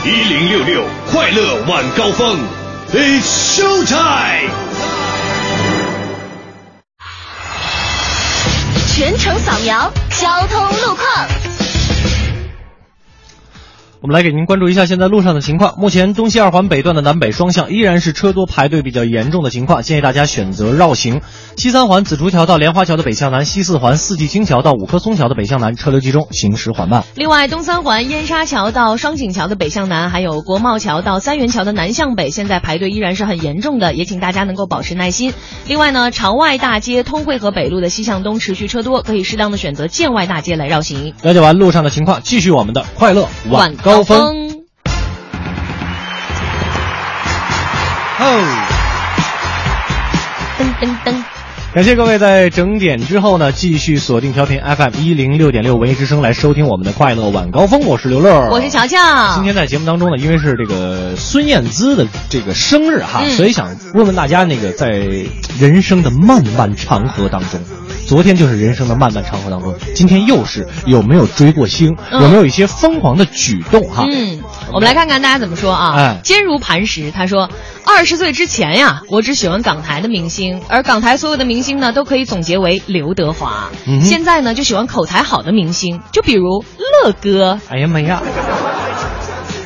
一零六六快乐晚高峰 ，It's show time。全程扫描交通路况。我们来给您关注一下现在路上的情况。目前东西二环北段的南北双向依然是车多排队比较严重的情况，建议大家选择绕行。西三环紫竹桥到莲花桥的北向南，西四环四季青桥到五棵松桥的北向南车流集中，行驶缓慢。另外东三环燕莎桥到双井桥的北向南，还有国贸桥到三元桥的南向北，现在排队依然是很严重的，也请大家能够保持耐心。另外呢，朝外大街、通惠河北路的西向东持续车多，可以适当的选择建外大街来绕行。了解完路上的情况，继续我们的快乐晚高高峰。哦，噔噔噔！感谢各位在整点之后呢，继续锁定调频 F M 一零六点六文艺之声来收听我们的快乐晚高峰。我是刘乐，我是乔乔。今天在节目当中呢，因为是这个孙燕姿的这个生日哈，嗯、所以想问问大家，那个在人生的漫漫长河当中。昨天就是人生的漫漫长河当中，今天又是有没有追过星、嗯、有没有一些疯狂的举动哈？嗯，我们来看看大家怎么说啊。哎，坚如磐石他说，二十岁之前呀、啊，我只喜欢港台的明星，而港台所有的明星呢，都可以总结为刘德华。嗯、现在呢，就喜欢口才好的明星，就比如乐哥。哎呀妈呀，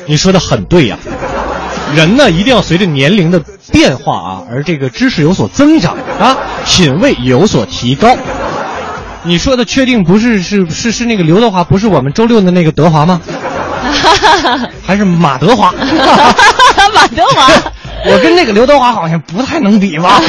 你说的很对呀、啊，人呢一定要随着年龄的变化啊，而这个知识有所增长啊，品味有所提高。你说的确定不是是是是那个刘德华，不是我们周六的那个德华吗？还是马德华？马德华，我跟那个刘德华好像不太能比吧。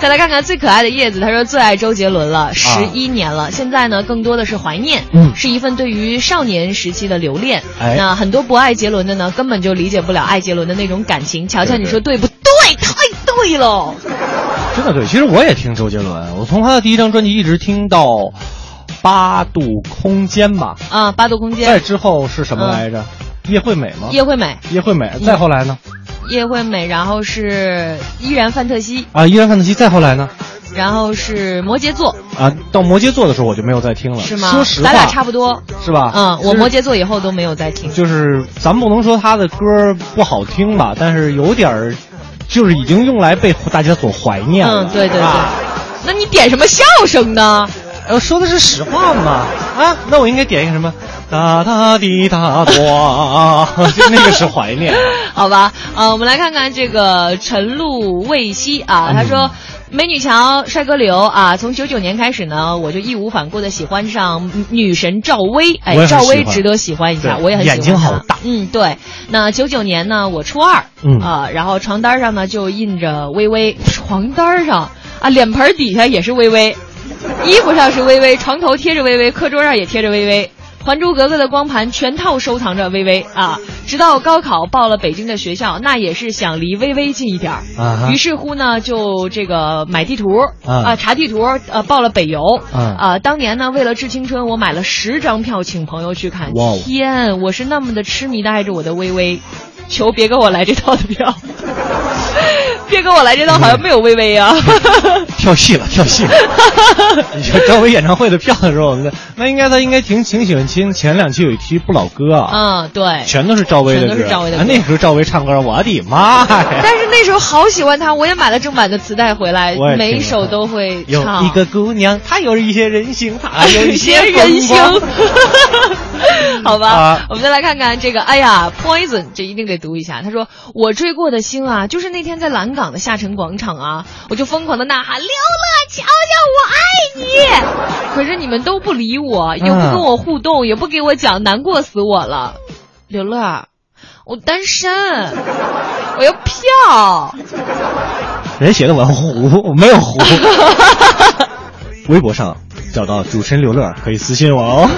再来看看最可爱的叶子，他说最爱周杰伦了，十一年了、啊。现在呢，更多的是怀念，嗯，是一份对于少年时期的留恋。哎、那很多不爱杰伦的呢，根本就理解不了爱杰伦的那种感情。乔乔，你说对不对？对对，太对了。真的对，其实我也听周杰伦，我从他的第一张专辑一直听到《八度空间》吧。啊，《八度空间》。再之后是什么来着？嗯、叶惠美吗？叶惠美。叶惠美。再后来呢？嗯，叶惠美，然后是依然范特西啊，依然范特西，再后来呢，然后是摩羯座啊，到摩羯座的时候我就没有再听了，是吗？说实话，咱俩差不多，是吧？嗯，我摩羯座以后都没有再听。就是咱们不能说他的歌不好听吧，但是有点儿，就是已经用来被大家所怀念了。嗯，对对对。啊、那你点什么笑声呢？我说的是实话嘛啊，那我应该点一个什么？哒哒滴哒哒，就那个是怀念，好吧？呃，我们来看看这个陈露未晞啊，他说。嗯，美女乔，帅哥刘啊！从九九年开始呢，我就义无反顾的喜欢上女神赵薇。哎，赵薇值得喜欢一下，我也很喜欢。眼睛好大。嗯，对。那九九年呢，我初二，嗯啊、呃，然后床单上呢就印着薇薇，床单上啊，脸盆底下也是薇薇，衣服上是薇薇，床头贴着薇薇，课桌上也贴着薇薇。还珠格格》的光盘全套收藏着薇薇啊，直到高考报了北京的学校，那也是想离薇薇近一点、啊、于是乎呢就这个买地图啊，查地图呃报了北邮啊，当年呢为了《致青春》我买了十张票请朋友去看，天，我是那么的痴迷的爱着我的薇薇，求别给我来这套的票。别给我来这套，好像没有薇薇啊。跳戏了，跳戏了。你说张伟演唱会的票的时候，那应该他应该挺挺喜欢听。前两期有一期不老歌啊，嗯，对，全都是赵薇的歌，全都是赵薇的歌、啊。那时候赵薇唱歌，我的妈呀！但是那时候好喜欢她，我也买了正版的磁带回来，每一首都会唱。有一个姑娘，她有一些人性，她有一些人性。好吧、啊，我们再来看看这个，哎呀 ，Poison， 这一定得读一下。他说：“我追过的星啊，就是那天在蓝港的下沉广场啊，我就疯狂的呐喊，刘乐，瞧瞧，我爱你。可是你们都不理我，也不跟我互动，也不给我讲，难过死我了。刘乐，我单身，我要票。人写的我糊，我没有糊。微博上找到主持人刘乐，可以私信我哦。”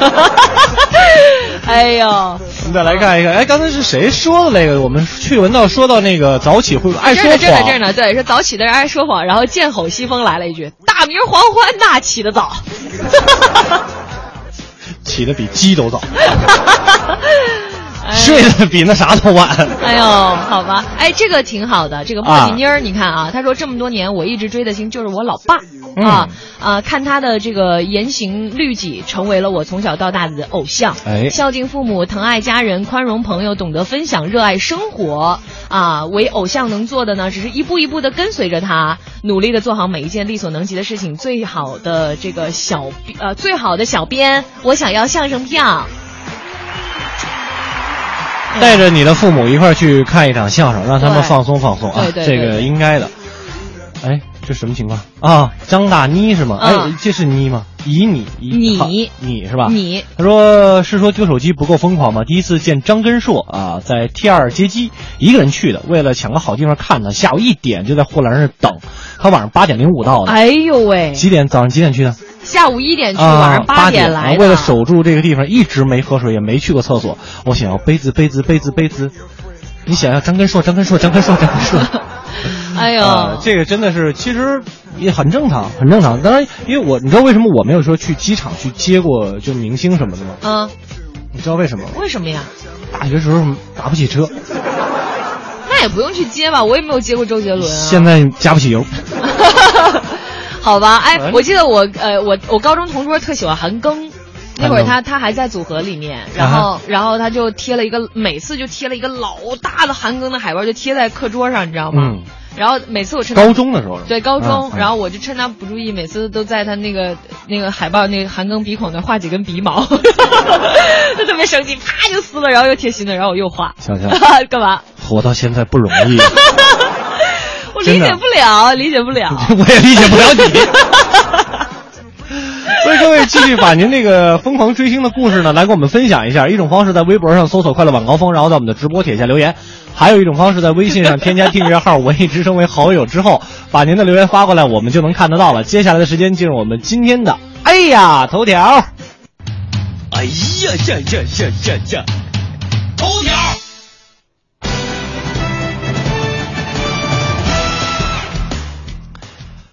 哎呦，我们再来看一看，哎，刚才是谁说的那个？我们趣闻到说到那个早起会爱说谎，这呢这呢对，说早起的人爱说谎，然后剑吼西风来了一句：“大明黄欢那起得早，起得比鸡都早。”睡得比那啥都晚。哎呦，好吧，哎，这个挺好的。这个莫吉妮儿，你看啊，他说这么多年我一直追的星就是我老爸、嗯、啊啊，看他的这个言行律己，成为了我从小到大的偶像。哎，孝敬父母，疼爱家人，宽容朋友，懂得分享，热爱生活啊。为偶像能做的呢，只是一步一步的跟随着他，努力的做好每一件力所能及的事情。最好的这个小呃，最好的小编，我想要相声票。带着你的父母一块儿去看一场相声，让他们放松放松啊，对对对对，这个应该的。哎，这什么情况啊？张大妮是吗？哎、嗯，这是妮吗？以你以你你是吧？你他说是说丢手机不够疯狂吗？第一次见张根硕啊，在 T 二 街机，一个人去的，为了抢个好地方看他，下午一点就在护栏那等，他晚上八点零五到的。哎呦喂！几点？早上几点去的？下午一点去，晚上八点来、啊。为了守住这个地方，一直没喝水，也没去过厕所。我想要杯子，杯子，杯子，杯子。你想要张根硕，张根硕，张根硕，张根硕。哎呦、呃，这个真的是，其实也很正常，很正常。当然，因为我你知道为什么我没有说去机场去接过就明星什么的吗？嗯，你知道为什么？为什么呀？大学时候打不起车。那也不用去接吧，我也没有接过周杰伦啊。现在加不起油。好吧，哎，我记得我呃我我高中同桌特喜欢韩庚，那会儿他他还在组合里面，然后、啊、然后他就贴了一个，每次就贴了一个老大的韩庚的海报，就贴在课桌上，你知道吗？嗯。然后每次我趁高中的时候，对高中、啊，然后我就趁他不注意，每次都在他那个那个海报那个韩庚鼻孔那画几根鼻毛，他特别生气，啪就撕了，然后又贴新的，然后我又画。想想干嘛？活到现在不容易。我理解不了，理解不了，我也理解不了你。所以各位继续把您这个疯狂追星的故事呢，来跟我们分享一下。一种方式在微博上搜索“快乐晚高峰”，然后在我们的直播帖下留言；还有一种方式在微信上添加订阅号“文艺之声”为好友之后，把您的留言发过来，我们就能看得到了。接下来的时间进入我们今天的“哎呀头条”。哎呀呀呀呀呀呀！头条。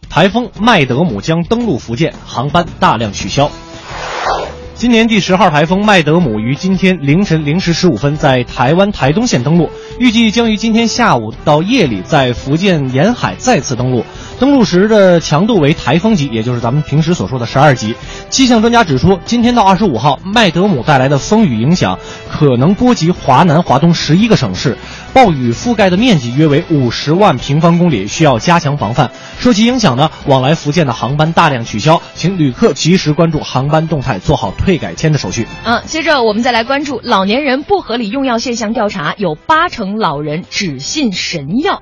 台风麦德姆将登陆福建，航班大量取消。今年第十号台风麦德姆于今天凌晨零时十五分在台湾台东县登陆，预计将于今天下午到夜里在福建沿海再次登陆。登陆时的强度为台风级，也就是咱们平时所说的十二级。气象专家指出，今天到二十五号，麦德姆带来的风雨影响可能波及华南、华东十一个省市。暴雨覆盖的面积约为五十万平方公里，需要加强防范。受其影响呢，往来福建的航班大量取消，请旅客及时关注航班动态，做好退改签的手续。嗯，接着我们再来关注老年人不合理用药现象调查，有八成老人只信神药。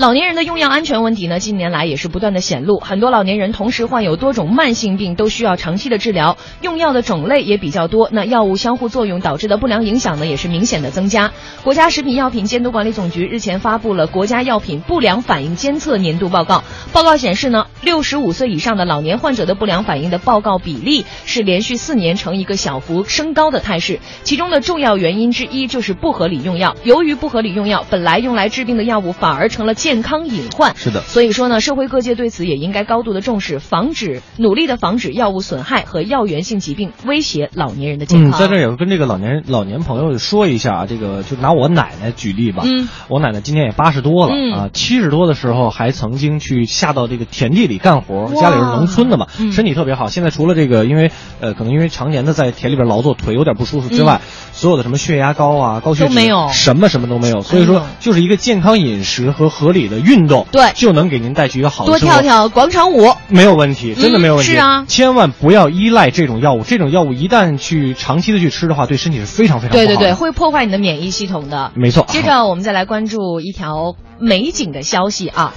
老年人的用药安全问题呢，近年来也是不断的显露，很多老年人同时患有多种慢性病，都需要长期的治疗，用药的种类也比较多，那药物相互作用导致的不良影响呢，也是明显的增加。国家食品药品监督管理总局日前发布了国家药品不良反应监测年度报告，报告显示呢，六十五岁以上的老年患者的不良反应的报告比例是连续四年呈一个小幅升高的态势，其中的重要原因之一就是不合理用药。由于不合理用药，本来用来治病的药物反而成了健康隐患。是的，所以说呢，社会各界对此也应该高度的重视，防止努力的防止药物损害和药源性疾病威胁老年人的健康。嗯，在这也跟这个老年老年朋友说一下，这个就拿我奶奶举例吧。嗯，我奶奶今年也八十多了、嗯、啊，七十多的时候还曾经去下到这个田地里干活，家里是农村的嘛、嗯，身体特别好。现在除了这个，因为呃，可能因为常年的在田里边劳作，腿有点不舒服之外，嗯、所有的什么血压高啊、高血脂没有，什么什么都没有。所以说，就是一个健康饮食和合理的运动，对，就能给您带去一个好的生活。多跳跳广场舞没有问题，真的没有问题、嗯。是啊，千万不要依赖这种药物，这种药物一旦去长期的去吃的话，对身体是非常非常不好的。对对对，会破坏你的免疫系统的。没错。接着我们再来关注一条美景的消息啊。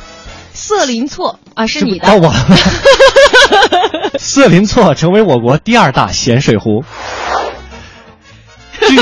瑟林措啊，是你的到我了。瑟林措成为我国第二大咸水湖。据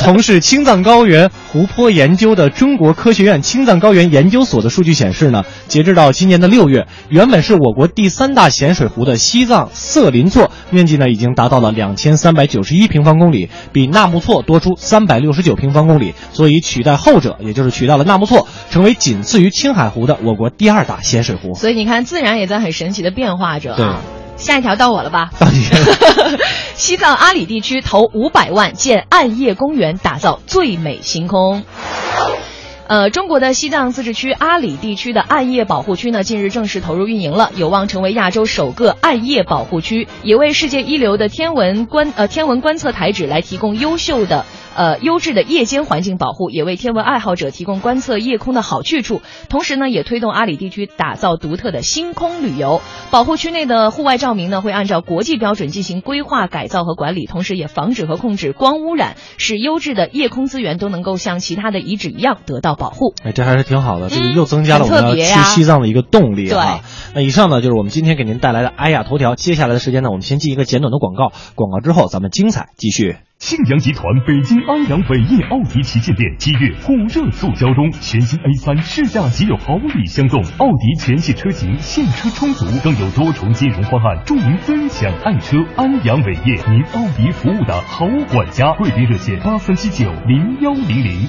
从事青藏高原湖泊研究的中国科学院青藏高原研究所的数据显示呢，截至到今年的六月，原本是我国第三大咸水湖的西藏瑟林措面积呢已经达到了两千三百九十一平方公里，比纳木错多出三百六十九平方公里，所以取代后者，也就是取代了纳木错，成为仅次于青海湖的我国第二大咸水湖。所以你看，自然也在很神奇的变化着、啊、对。下一条到我了吧？到你了。西藏阿里地区投五百万建暗夜公园，打造最美星空。呃，中国的西藏自治区阿里地区的暗夜保护区呢，近日正式投入运营了，有望成为亚洲首个暗夜保护区，也为世界一流的天文观呃天文观测台址来提供优秀的呃优质的夜间环境保护，也为天文爱好者提供观测夜空的好去处。同时呢，也推动阿里地区打造独特的星空旅游。保护区内的户外照明呢，会按照国际标准进行规划、改造和管理，同时也防止和控制光污染，使优质的夜空资源都能够像其他的遗址一样得到保护。哎，这还是挺好的，这个又增加了我们要去西藏的一个动力啊。嗯、那以上呢就是我们今天给您带来的哎呀头条。接下来的时间呢，我们先进一个简短的广告，广告之后咱们精彩继续。庆阳集团北京安阳伟业奥迪旗舰店七月火热促销中，全新 A 三 试驾即有好礼相送，奥迪全系车型现车充足，更有多重金融方案助您分享爱车。安阳伟业，您奥迪服务的好管家，贵宾热线八三七九零幺零零。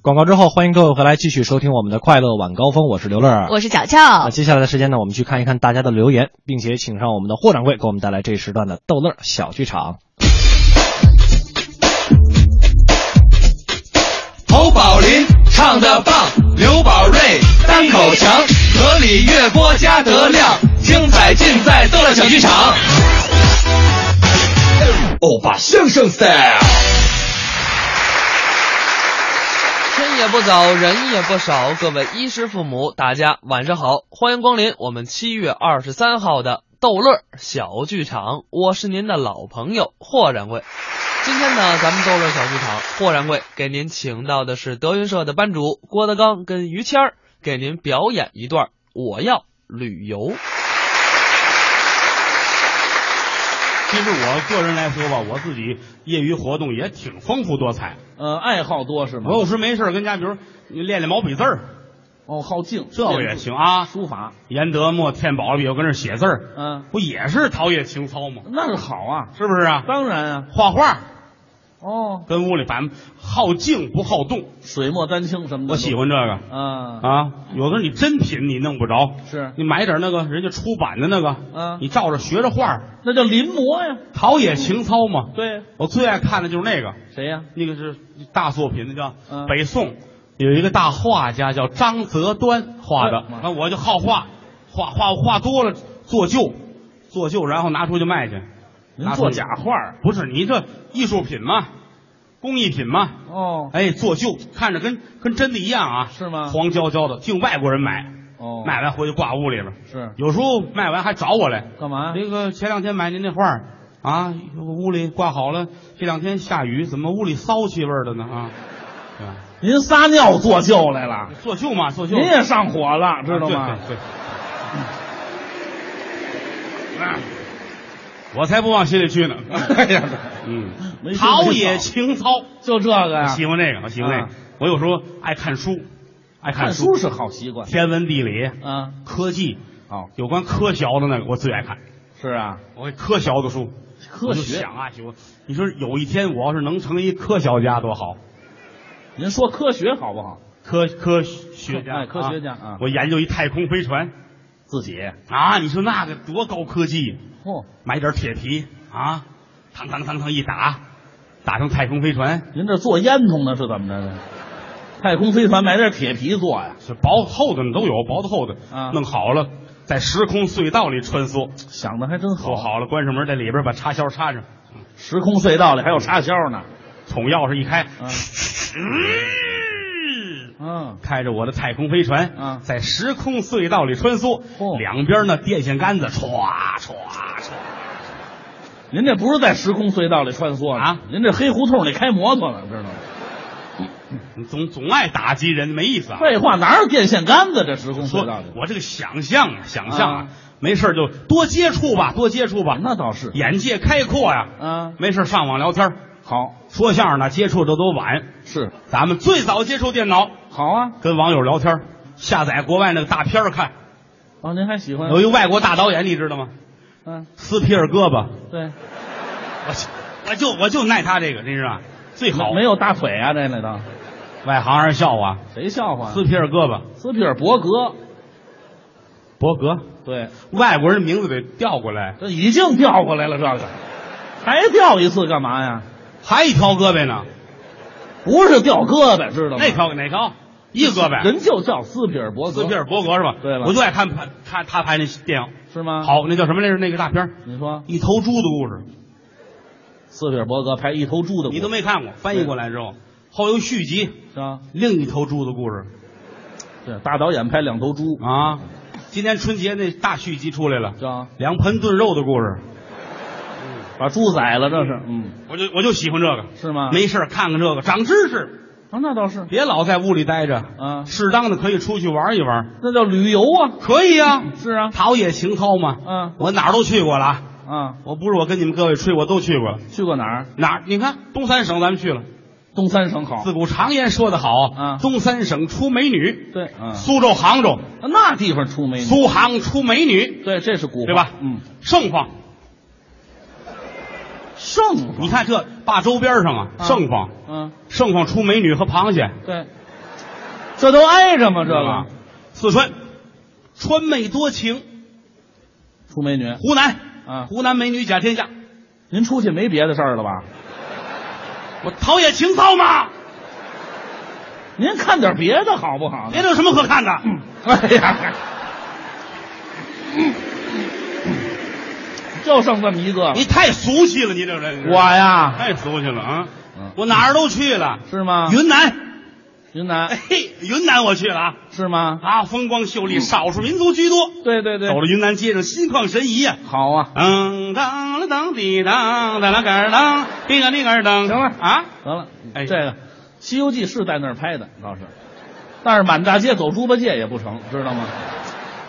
广告之后，欢迎各位回来继续收听我们的快乐晚高峰，我是刘乐，我是小俏。那接下来的时间呢，我们去看一看大家的留言，并且请上我们的霍掌柜给我们带来这一时段的逗乐小剧场。侯宝林唱得棒，刘宝瑞单口强，河里月波加德亮，精彩尽在逗乐小剧场。欧巴相声 style。天也不早，人也不少，各位衣食父母，大家晚上好，欢迎光临我们七月二十三号的逗乐小剧场，我是您的老朋友霍掌柜。今天呢，咱们逗乐小剧场，霍掌柜给您请到的是德云社的班主郭德纲跟于谦儿，给您表演一段《我要旅游》。其实我个人来说吧，我自己业余活动也挺丰富多彩，呃，爱好多是吗？我有时没事跟家，比如你练练毛笔字儿，哦，好静，这个也行啊。书法，颜德墨、天宝笔，我跟这写字儿，嗯，不也是陶冶情操吗？那是好啊，是不是啊？当然啊，画画，哦，跟屋里反正好静不好动，水墨丹青什么的，我喜欢这个，啊啊，有的你真品你弄不着，是你买点那个人家出版的那个，啊，你照着学着画。那叫临摹呀，陶冶情操嘛。对，我最爱看的就是那个谁呀、啊？那个是大作品，那叫、嗯、北宋有一个大画家叫张择端画的。那、哎、我就好画，画画画多了做旧，做旧然后拿出去卖去。您做假画？不是，你这艺术品嘛，工艺品嘛。哦，哎，做旧看着跟跟真的一样啊？是吗？黄焦焦的，净外国人买。哦，卖完回去挂屋里边，是有时候卖完还找我来干嘛？那个前两天买您那画啊，屋里挂好了，这两天下雨，怎么屋里骚气味的呢啊？对吧？您撒尿做旧来了，做旧嘛，做旧，您也上火了，知道吗？啊、对对对、嗯啊，我才不往心里去呢。哎呀，嗯，陶冶情操，就这个呀、啊，喜欢这个，我喜欢这个、啊。我有时候爱看书，爱看书, 看书是好习惯，天文地理，啊，科技，哦，有关科学的那个我最爱看。是啊，我科学的书，科学我就想啊，我你说有一天我要是能成一科学家多好。您说科学好不好？科科学家，哎，科学家啊！我研究一太空飞船，自己啊！你说那个多高科技？嚯、哦！买点铁皮啊，嘡嘡嘡嘡一打，打成太空飞船。您这做烟囱呢是怎么着呢？太空飞船买点铁皮做呀、啊？是薄厚的都有，薄的厚的啊，弄好了，在时空隧道里穿梭。想的还真好。做好了，关上门，在里边把插销插上。时空隧道里还有插销呢，捅钥匙一开。啊嗯，嗯，开着我的太空飞船，嗯，在时空隧道里穿梭，哦、两边呢电线杆子唰唰唰。您这不是在时空隧道里穿梭啊？您这黑胡同里开摩托呢，知道吗？你总总爱打击人，没意思啊！废话，哪有电线杆子？这时空隧道里，我这个想象啊，想象啊，啊没事就多接触吧，多接触吧。那倒是，眼界开阔呀、啊。啊，没事上网聊天。好，说相声呢，接触的都晚，是咱们最早接触电脑。好啊，跟网友聊天，下载国外那个大片看。哦，您还喜欢？有一外国大导演，你知道吗？嗯，斯皮尔胳膊。对，我我就我就耐他这个，真是啊，最好没有大腿啊，这那倒。外行人笑话，谁笑话？斯皮尔胳膊，斯皮尔伯格，伯格。对，外国人名字得调过来，这已经调过来了，这个还调一次干嘛呀？还一条胳膊呢，不是掉胳膊，知道吗？那条哪条？一胳膊，人就叫斯皮尔伯格，斯皮尔伯格是吧？对了，我就爱看他他拍那电影，是吗？好，那叫什么？那是那个大片，你说一头猪的故事，斯皮尔伯格拍一头猪的故事，你都没看过，翻译过来之后，后有续集是吧？另一头猪的故事，对，大导演拍两头猪啊，今年春节那大续集出来了，是吧？两盆炖肉的故事。把猪宰了，这是，嗯，我就我就喜欢这个，是吗？没事看看这个，长知识啊，那倒是，别老在屋里待着啊，适当的可以出去玩一玩，那叫旅游啊，可以啊，是啊，陶冶情操嘛，嗯、啊，我哪儿都去过了啊，我不是我跟你们各位吹，我都去过了，去过哪儿？哪儿？你看东三省咱们去了，东三省好，自古常言说得好啊，东三省出美女，对，啊、苏州、杭州、啊、那地方出美女，苏杭出美女，对，这是古话，对吧？嗯，盛况。盛况，你看这坝周边上啊，盛况，嗯，盛况出美女和螃蟹，对，这都挨着吗？这个、嗯、四川，川妹多情，出美女；湖南，啊，湖南美女甲天下。您出去没别的事儿了吧？我陶冶情操嘛。您看点别的好不好？别的有什么可看的？嗯、哎呀，嗯就剩这么一个，你太俗气了，你这人，我呀太俗气了啊、嗯！我哪儿都去了，是吗？云南，云南，哎，云南我去了啊，是吗？啊，风光秀丽，嗯、少数民族居多，对对对，走了云南街上，心旷神怡啊！好啊，嗯，当了当滴当，当了杆当，滴个滴杆当，行了啊，得了，哎，这个《西游记》是在那儿拍的倒是，但是满大街走猪八戒也不成，知道吗？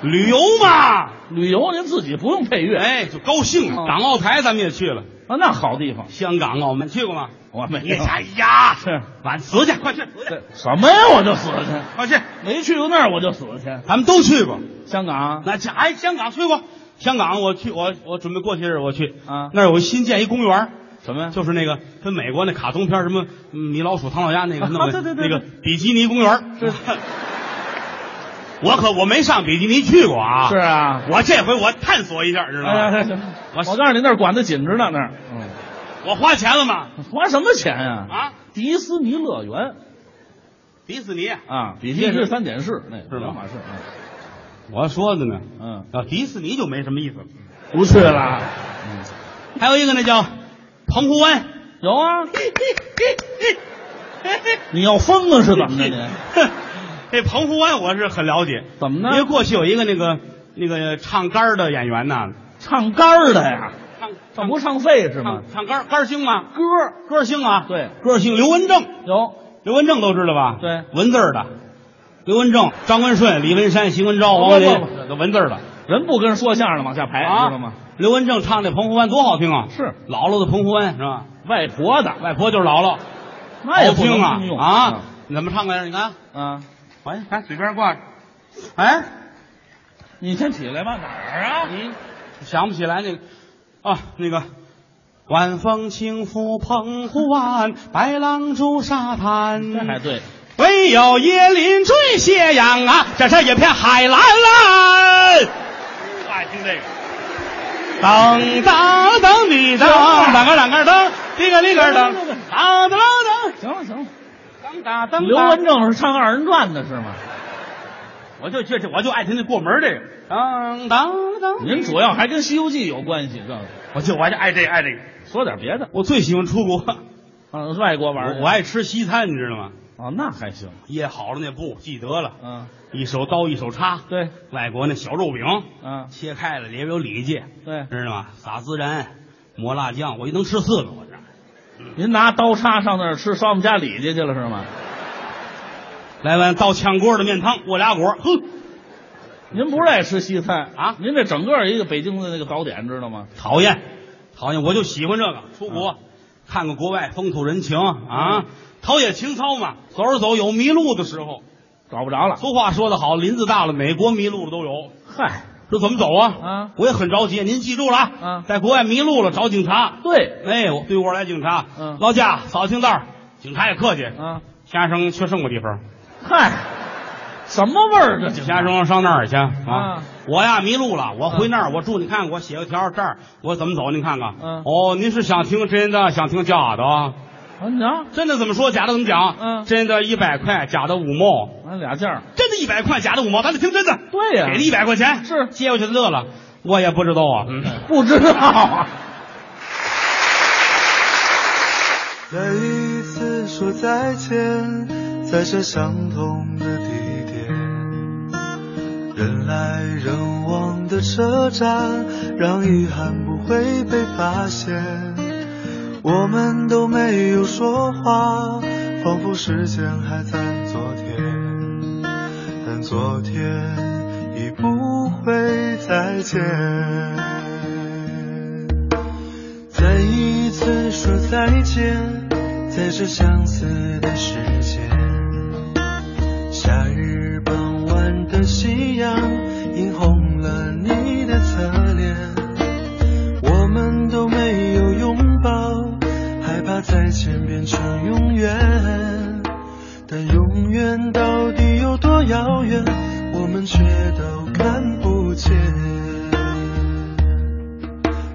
旅游嘛，旅游您自己不用配乐，哎，就高兴了。港澳台咱们也去了啊，那好地方，香港、澳门去过吗？我没有。哎呀，是晚死去，快去！什么呀？我就死去，快去！没去过那儿我就死去。咱们都去过香港，那家哎，香港去过，香港我去，我我准备过些日我去啊，那儿有新建一公园，什么呀？就是那个跟美国那卡通片什么米老鼠、唐老鸭那个，那个那个比基尼公园。是。我可我没上比基尼去过啊！是啊，我这回我探索一下，知道吗？哎、我我告诉你，那儿管得紧着呢，那儿。嗯，我花钱了吗？花什么钱呀、啊？啊，迪士尼乐园，迪士尼啊，比基尼是三点式，那是两码事。我说的呢，嗯，啊，迪士尼就没什么意思了，不去了。嗯，还有一个那叫澎湖湾，有啊。你要疯了是怎么的你？这澎湖湾我是很了解，怎么呢？因为过去有一个那个那个唱杆的演员呢，唱杆的呀，唱唱不唱肺是吗？唱杆杆星吗？歌歌星啊，对，歌星刘文正有，刘文正都知道吧？对，文字的，刘文正、张文顺、李文山、邢文昭、王文林，这文字的。人不跟说相声的往下排，啊、知道吗？刘文正唱那《澎湖湾》多好听啊！是姥姥的《澎湖湾》是吧？外婆的，外婆就是姥姥，那也好听啊！啊，你怎么唱来着？你看，啊，哎，看嘴边挂着，哎，你先起来吧，哪儿啊？你想不起来那个啊？那个晚风轻拂澎湖湾，白浪逐沙滩。这还对。唯有椰林缀斜阳啊，这是一片海蓝蓝。爱听这个，噔噔噔滴噔，啷个啷个噔，滴个滴个噔，噔噔噔。行了行了，当当当。刘文正是唱二人转的是吗？我就这我就爱听那过门这个，当当当。您主要还跟《西游记》有关系，这我就我就爱这个爱这个。说点别的，我最喜欢出国，嗯，外国玩。我爱吃西餐，你知道吗？哦，那还行。掖好了那布，记得了。嗯，一手刀，一手叉。对，外国那小肉饼，嗯，切开了里边有里脊，对，知道吗？撒孜然，抹辣酱，我一能吃四个，我这。嗯、您拿刀叉上那儿吃烧我们家里脊去了是吗？来碗倒炝锅的面汤，我俩果。哼，您不是爱吃西餐啊？您这整个一个北京的那个早点，知道吗？讨厌，讨厌，我就喜欢这个。出国、啊、看看国外风土人情啊。嗯，陶冶情操嘛，走着走有迷路的时候，找不着了。俗话说得好，林子大了，美国迷路了都有。嗨，这怎么走啊？啊，我也很着急。您记住了啊，在国外迷路了找警察。对，哎，我对我来警察，嗯，劳驾，扫清道，警察也客气啊。先生去什么地方？嗨，什么味儿？这先生上那儿去啊？我呀迷路了，我回那儿，我住，你看我写个条，这儿我怎么走？您看看。嗯，哦，您是想听真的，想听假的啊？啊，真的怎么说？假的怎么讲？嗯，真的一百块，假的五毛，俺俩价。真的一百块，假的五毛，咱得听真的。对呀、啊，给了一百块钱，是接过去乐了。我也不知道啊，嗯、不知道啊。再一次说再见，在这相同的地点，人来人往的车站，让遗憾不会被发现。我们都没有说话，仿佛时间还在昨天，但昨天已不会再见。再一次说再见，在这相似的时间，夏日傍晚的夕阳映红了你的侧脸，我们都没有拥抱，害怕再见变成永远，但永远到底有多遥远，我们却都看不见。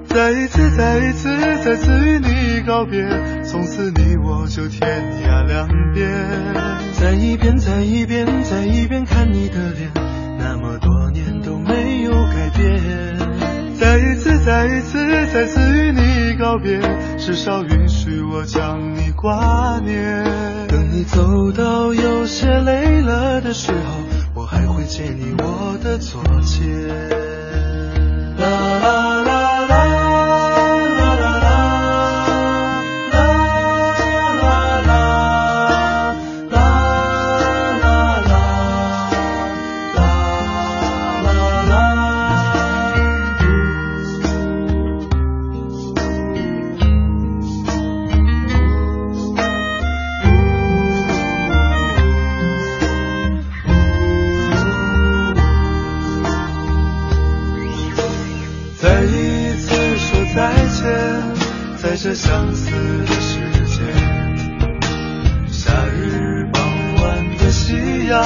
再一次再一次再次与你告别，从此你我就天涯两边，再一遍再一遍再一遍看你的脸，那么多年都没有改变。再一次再一次再次与你告别，至少允许我将你挂念，等你走到有些累了的时候，我还会借你我的左肩。啦啦啦这相似的时间，夏日傍晚的夕阳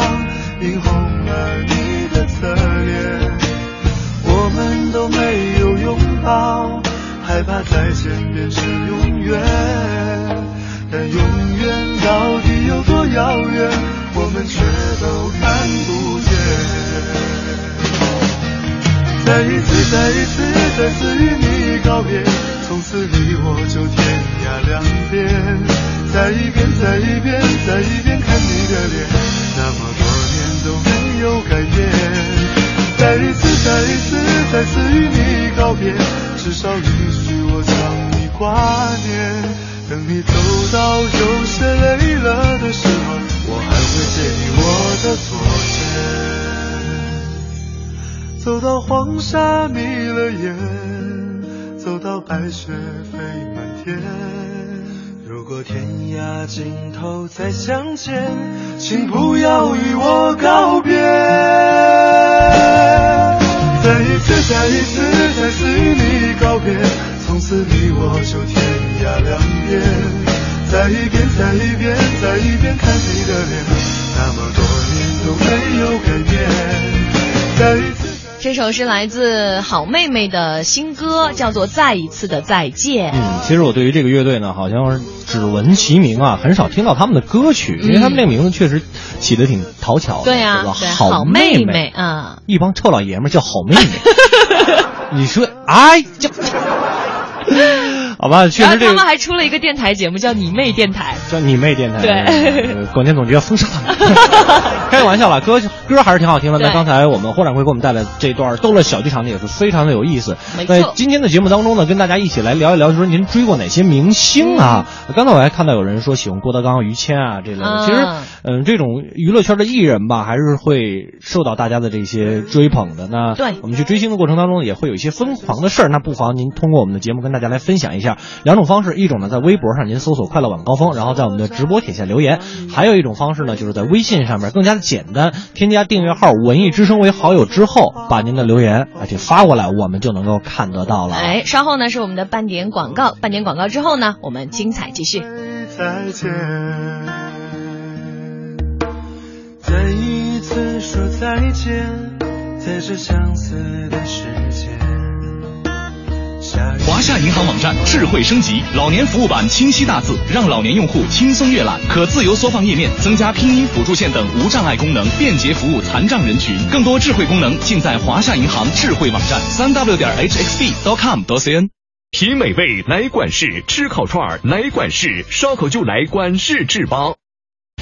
映红了你的侧脸，我们都没有拥抱，害怕再见便是永远，但永远到底有多遥远，我们却都看不见。再一次再一次再次与你告别，从此你我就天涯两边，再一遍再一遍再一遍看你的脸，那么多年都没有改变。再一次再一次再次与你告别，至少允许我将你挂念，等你走到有些累了的时候，左肩，走到黄沙迷了眼，走到白雪飞满天。如果天涯尽头再相见，请不要与我告别。再一次再一次再次与你告别，从此你我就天涯两边。再一遍再一遍再一遍看你的脸，那么多年都没有改变。再一次，这首是来自好妹妹的新歌，叫做《再一次的再见》。嗯，其实我对于这个乐队呢，好像是只闻其名啊，很少听到他们的歌曲，因为他们这个名字确实起得挺讨巧的。对啊，对，好妹妹啊，一帮臭老爷们叫好妹妹。你说，哎呀。好吧，确实这个。然后他们还出了一个电台节目，叫你妹电台，叫你妹电台。对，广电总局要封杀他们。开玩笑了，歌歌还是挺好听的。那刚才我们霍掌柜给我们带来这段逗乐小剧场呢，也是非常的有意思。在今天的节目当中呢，跟大家一起来聊一聊，就是您追过哪些明星啊？嗯、刚才我还看到有人说喜欢郭德纲、于谦啊这类的。嗯、其实，嗯、呃，这种娱乐圈的艺人吧，还是会受到大家的这些追捧的。那对，我们去追星的过程当中，也会有一些疯狂的事儿。那不妨您通过我们的节目跟大家来分享一下。两种方式，一种呢在微博上您搜索快乐晚高峰，然后在我们的直播帖下留言，还有一种方式呢就是在微信上面更加的简单，添加订阅号文艺之声为好友之后，把您的留言而且发过来，我们就能够看得到了。哎，稍后呢是我们的半点广告，半点广告之后呢我们精彩继续。再见，再一次说再见，在这相似的世界。华夏银行网站智慧升级，老年服务版清晰大字，让老年用户轻松阅览，可自由缩放页面，增加拼音辅助线等无障碍功能，便捷服务残障人群。更多智慧功能尽在华夏银行智慧网站 三 w 点 h x b 点 com 点 c n。品美味来管氏，吃烤串来管氏，烧烤就来管氏制包。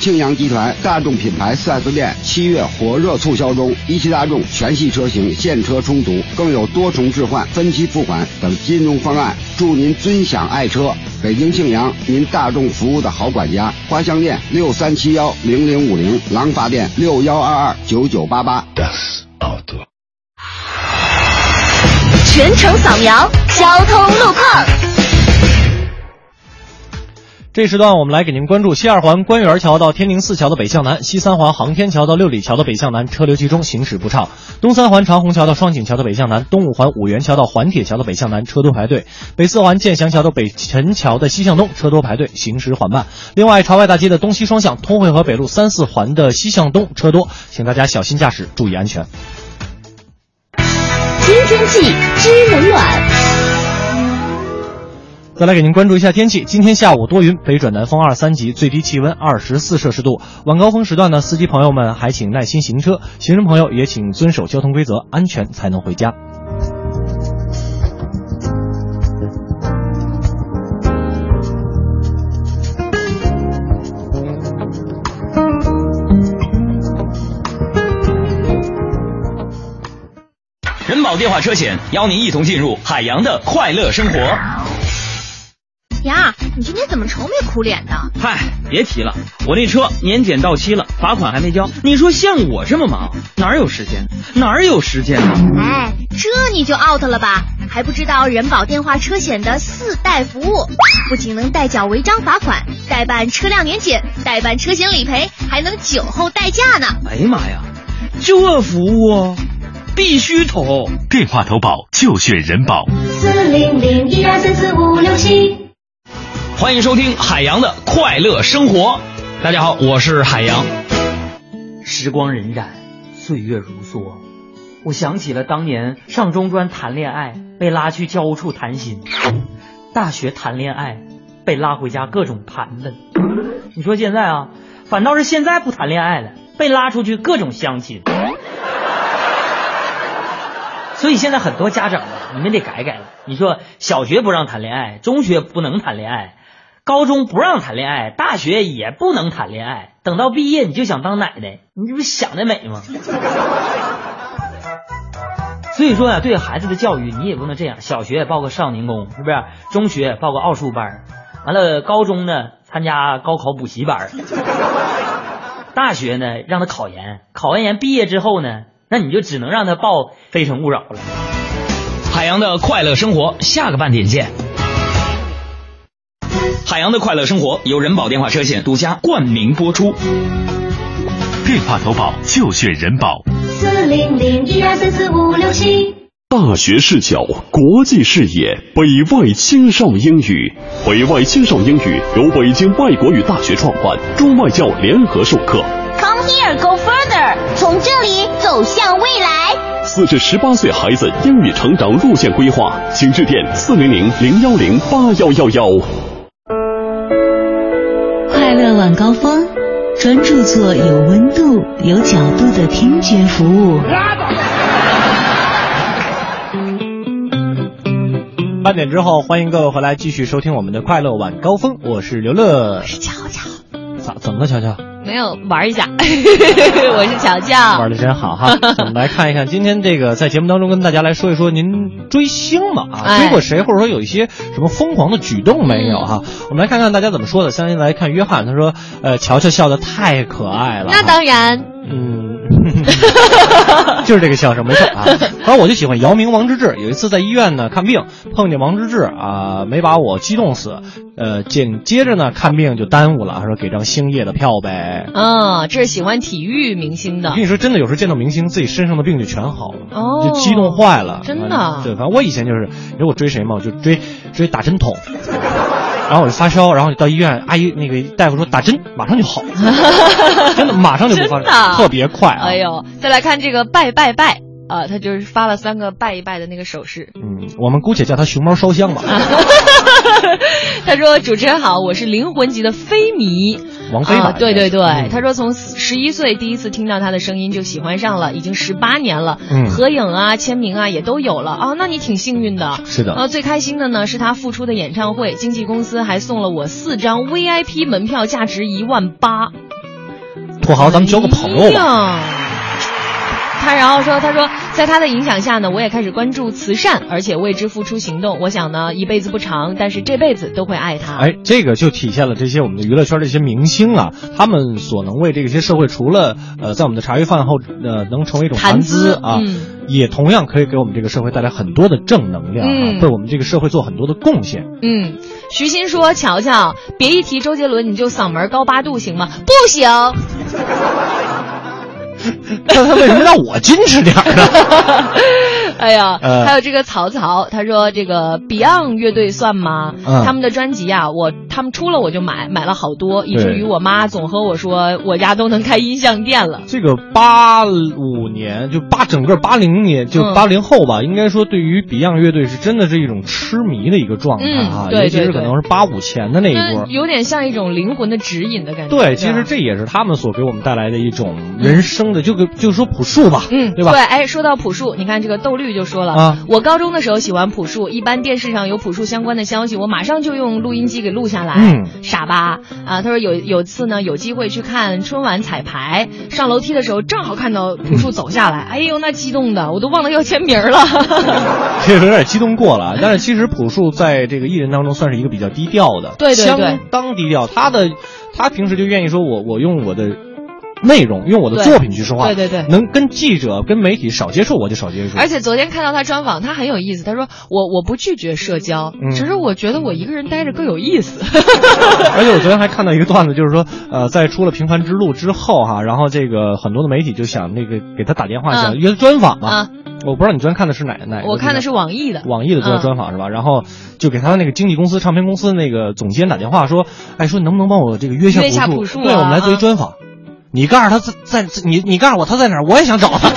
庆阳集团大众品牌 四 S 店七月火热促销中，一汽大众全系车型现车充足，更有多重置换、分期付款等金融方案，祝您尊享爱车。北京庆阳，您大众服务的好管家。花乡店六三七幺零零五零，廊坊店六幺二二九九八八。全程扫描交通路况。这时段我们来给您关注西二环官园桥到天宁寺桥的北向南，西三环航天桥到六里桥的北向南，车流集中，行驶不畅；东三环长虹桥到双井桥的北向南，东五环五元桥到环铁桥的北向南，车多排队；北四环建祥桥到北辰桥的西向东，车多排队，行驶缓慢。另外，朝外大街的东西双向，通惠河北路三四环的西向东车多，请大家小心驾驶，注意安全。今天气知冷暖。再来给您关注一下天气，今天下午多云，北转南风二三级，最低气温二十四摄氏度。晚高峰时段呢，司机朋友们还请耐心行车，行人朋友也请遵守交通规则，安全才能回家。人保电话车险邀您一同进入海洋的快乐生活。呀，你今天怎么愁眉苦脸的？嗨，别提了，我那车年检到期了，罚款还没交。你说像我这么忙，哪有时间？哪有时间啊？哎，这你就 out 了吧？还不知道人保电话车险的四代服务，不仅能代缴违章罚款，代办车辆年检，代办车险理赔，还能酒后代驾呢。哎呀妈呀，这服务必须投！电话投保就选人保。四零零一二三四五六七。欢迎收听海洋的快乐生活。大家好，我是海洋。时光荏苒，岁月如梭，我想起了当年上中专谈恋爱被拉去教务处谈心，大学谈恋爱被拉回家各种盘问。你说现在啊，反倒是现在不谈恋爱了，被拉出去各种相亲。所以现在很多家长你们得改改了，你说小学不让谈恋爱，中学不能谈恋爱，高中不让谈恋爱，大学也不能谈恋爱，等到毕业你就想当奶奶，你这不想得美吗？所以说呀、啊，对孩子的教育你也不能这样，小学报个少年宫，是不是？中学报个奥数班，完了高中呢参加高考补习班，大学呢让他考研，考完研毕业之后呢，那你就只能让他报非诚勿扰了。海洋的快乐生活，下个半点见。海洋的快乐生活由人保电话车险独家冠名播出，电话投保就选人保。四零零一二三四五六七。大学视角，国际视野，北外青少英语。北外青少英语由北京外国语大学创办，中外教联合授课。Come here, go further， 从这里走向未来。四至十八岁孩子英语成长路线规划，请致电四零零零幺零八幺幺幺。快乐晚高峰，专注做有温度、有角度的听觉服务。八点之后，欢迎各位回来继续收听我们的快乐晚高峰，我是刘乐，我是乔乔。咋怎么了，乔乔？没有，玩一下。我是乔乔，玩的真好哈。我们来看一看，今天这个在节目当中跟大家来说一说，您追星嘛啊、哎，追过谁，或者说有一些什么疯狂的举动没有哈、嗯？我们来看看大家怎么说的。先来看约翰，他说，呃，乔乔笑得太可爱了。那当然。嗯，就是这个笑声没错啊。然后我就喜欢姚明、王治郅。有一次在医院呢看病，碰见王治郅啊，没把我激动死。呃，紧接着呢看病就耽误了，说给张星夜的票呗。啊、哦，这是喜欢体育明星的。我跟你说，真的有时候见到明星，自己身上的病就全好了，哦、就激动坏了。真的。对，反正我以前就是，你说我追谁嘛，我就追追打针筒。然后我就发烧，然后到医院，阿姨那个大夫说打针马上就好，真的马上就不发烧，特别快、啊。哎呦，再来看这个拜拜拜啊、呃，他就是发了三个拜一拜的那个手势。嗯，我们姑且叫他熊猫烧香吧。他说：“主持人好，我是灵魂级的飞迷。”王菲吧、啊，对对对、嗯，他说从十一岁第一次听到他的声音就喜欢上了，已经十八年了、嗯，合影啊、签名啊也都有了啊，那你挺幸运的。是的。然后最开心的呢是他复出的演唱会，经纪公司还送了我四张 V I P 门票，价值一万八。土豪，咱们交个朋友吧。他然后说，他说在他的影响下呢，我也开始关注慈善，而且为之付出行动。我想呢，一辈子不长，但是这辈子都会爱他。哎，这个就体现了这些我们的娱乐圈这些明星啊，他们所能为这些社会，除了呃在我们的茶余饭后呃能成为一种谈资啊、嗯，也同样可以给我们这个社会带来很多的正能量、啊，为、嗯、我们这个社会做很多的贡献。嗯，徐欣说：“乔乔，别一提周杰伦你就嗓门高八度行吗？不行。”那他为什么让我矜持点呢？哎呀、呃，还有这个曹曹，他说这个 Beyond 乐队算吗？嗯、他们的专辑啊，我他们出了我就买，买了好多，以至于我妈总和我说，我家都能开音像店了。这个八五年就八整个八零年就八零后吧、嗯，应该说对于 Beyond 乐队是真的是一种痴迷的一个状态啊，嗯、对对对，尤其是可能是八五前的那一波，有点像一种灵魂的指引的感觉。对，其实这也是他们所给我们带来的一种人生的，嗯、就就说朴树吧，嗯，对吧？对，哎，说到朴树，你看这个豆绿。就说了、啊、我高中的时候喜欢朴树，一般电视上有朴树相关的消息我马上就用录音机给录下来、嗯、傻吧啊！他说有有次呢有机会去看春晚彩排，上楼梯的时候正好看到朴树走下来、嗯、哎呦那激动的我都忘了要签名了，这有点激动过了。但是其实朴树在这个艺人当中算是一个比较低调的，对对对，相当低调，他的他平时就愿意说我我用我的内容，用我的作品去说话，对对对，能跟记者跟媒体少接触我就少接触。而且昨天看到他专访，他很有意思，他说我我不拒绝社交、嗯、只是我觉得我一个人待着更有意思。而且我昨天还看到一个段子，就是说呃，在出了平凡之路之后哈、啊，然后这个很多的媒体就想那个给他打电话、嗯、想约他专访嘛、啊嗯，我不知道你昨天看的是哪哪？我看的是网易的，网易的昨天专访是吧、嗯？然后就给他的那个经纪公司、唱片公司那个总监打电话说，哎，说能不能帮我这个约下朴树、啊，对，我们来做一专访。啊你告诉他在在你你告诉我他在哪儿，我也想找他，就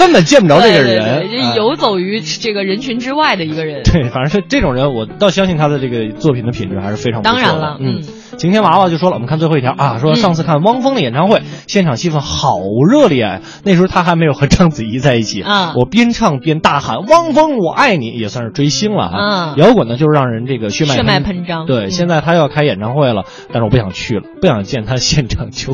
根本见不着这个人，对对对，游走于这个人群之外的一个人。对，反正是这种人，我倒相信他的这个作品的品质还是非常不错的。当然了，嗯，晴天娃娃就说了，我们看最后一条啊，说上次看汪峰的演唱会，嗯、现场气氛好热烈，那时候他还没有和章子怡在一起啊、嗯，我边唱边大喊汪峰我爱你，也算是追星了啊、嗯。摇滚呢，就是让人这个血脉血脉喷张。对、嗯，现在他要开演唱会了，但是我不想去了，不想见他现场就。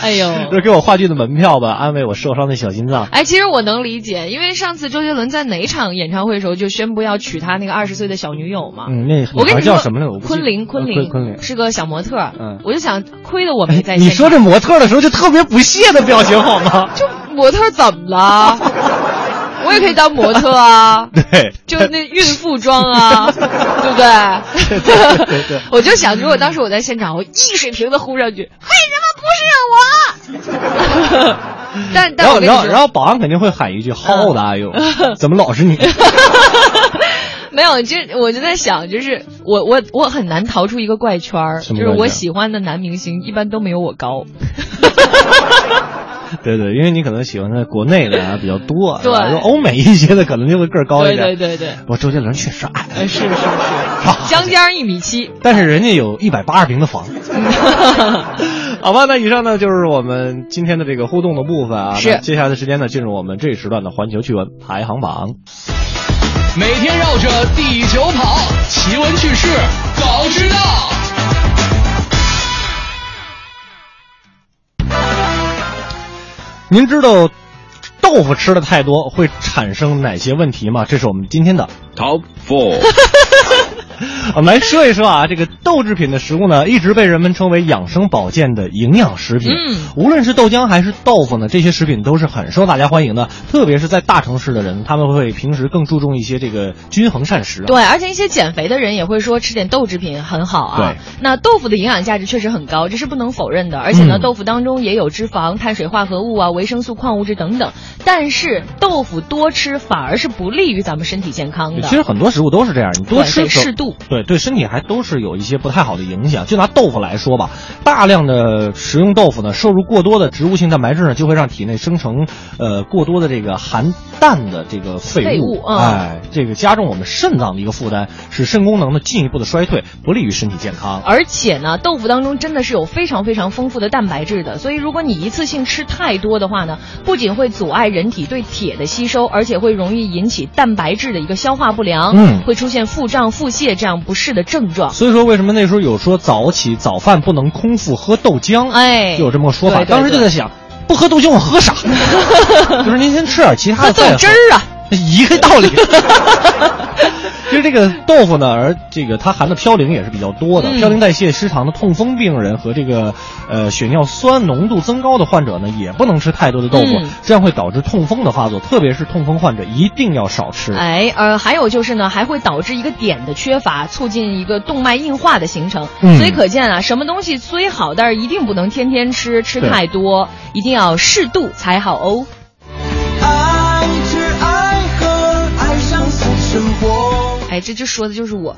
哎呦，就给我话剧的门票吧，安慰我受伤的小心脏。哎，其实我能理解，因为上次周杰伦在哪场演唱会的时候就宣布要娶他那个二十岁的小女友嘛。嗯，那我跟你说叫什么来着？昆凌，昆凌，昆凌是个小模特。嗯，我就想，亏得我没在现场。你说这模特的时候就特别不屑的表情好吗？就模特怎么了？我也可以当模特啊，对，就那孕妇装啊，对不对？对对对对。我就想，如果当时我在现场，我一水平的呼上去，为什么不是我？但但我然后然后保安肯定会喊一句好的，哎呦，怎么老是你？没有，这我就在想，就是我我我很难逃出一个怪圈儿，就是我喜欢的男明星一般都没有我高。对对，因为你可能喜欢在国内的啊比较多，对，欧美一些的可能就会个儿高一点。对对对对，我周杰伦确实矮，是是是，将将一米七，但是人家有一百八十平的房。好吧，那以上呢就是我们今天的这个互动的部分啊。是。接下来的时间呢，进入我们这一时段的环球趣闻排行榜。每天绕着地球跑，奇闻趣事早知道。您知道豆腐吃的太多会产生哪些问题吗？这是我们今天的 Top Four。 我们来说一说啊，这个豆制品的食物呢，一直被人们称为养生保健的营养食品。嗯，无论是豆浆还是豆腐呢，这些食品都是很受大家欢迎的，特别是在大城市的人，他们会平时更注重一些这个均衡膳食啊。对，而且一些减肥的人也会说吃点豆制品很好啊。对，那豆腐的营养价值确实很高，这是不能否认的。而且呢，嗯、豆腐当中也有脂肪、碳水化合物啊、维生素、矿物质等等。但是豆腐多吃反而是不利于咱们身体健康的。其实很多食物都是这样，你多吃适度，对对身体还都是有一些不太好的影响。就拿豆腐来说吧，大量的食用豆腐呢，摄入过多的植物性蛋白质呢，就会让体内生成呃过多的这个含氮的这个废物，废物嗯、哎，这个加重我们肾脏的一个负担，使肾功能的进一步的衰退，不利于身体健康。而且呢，豆腐当中真的是有非常非常丰富的蛋白质的，所以如果你一次性吃太多的话呢，不仅会阻碍人体对铁的吸收，而且会容易引起蛋白质的一个消化不良，嗯，会出现腹胀、腹泻这样不适的症状。所以说为什么那时候有说早起早饭不能空腹喝豆浆，哎，就有这么个说法。对对对，当时就在想，不喝豆浆我喝啥？就是您先吃点其他的，喝豆汁儿啊，一个道理。其实这个豆腐呢，而这个它含的嘌呤也是比较多的，嘌呤代谢失常的痛风病人和这个呃血尿酸浓度增高的患者呢，也不能吃太多的豆腐，嗯、这样会导致痛风的发作，特别是痛风患者一定要少吃。哎，呃，还有就是呢，还会导致一个碘的缺乏，促进一个动脉硬化的形成。嗯、所以可见啊，什么东西虽好，但是一定不能天天吃，吃太多，一定要适度才好哦。哎，这就说的就是我，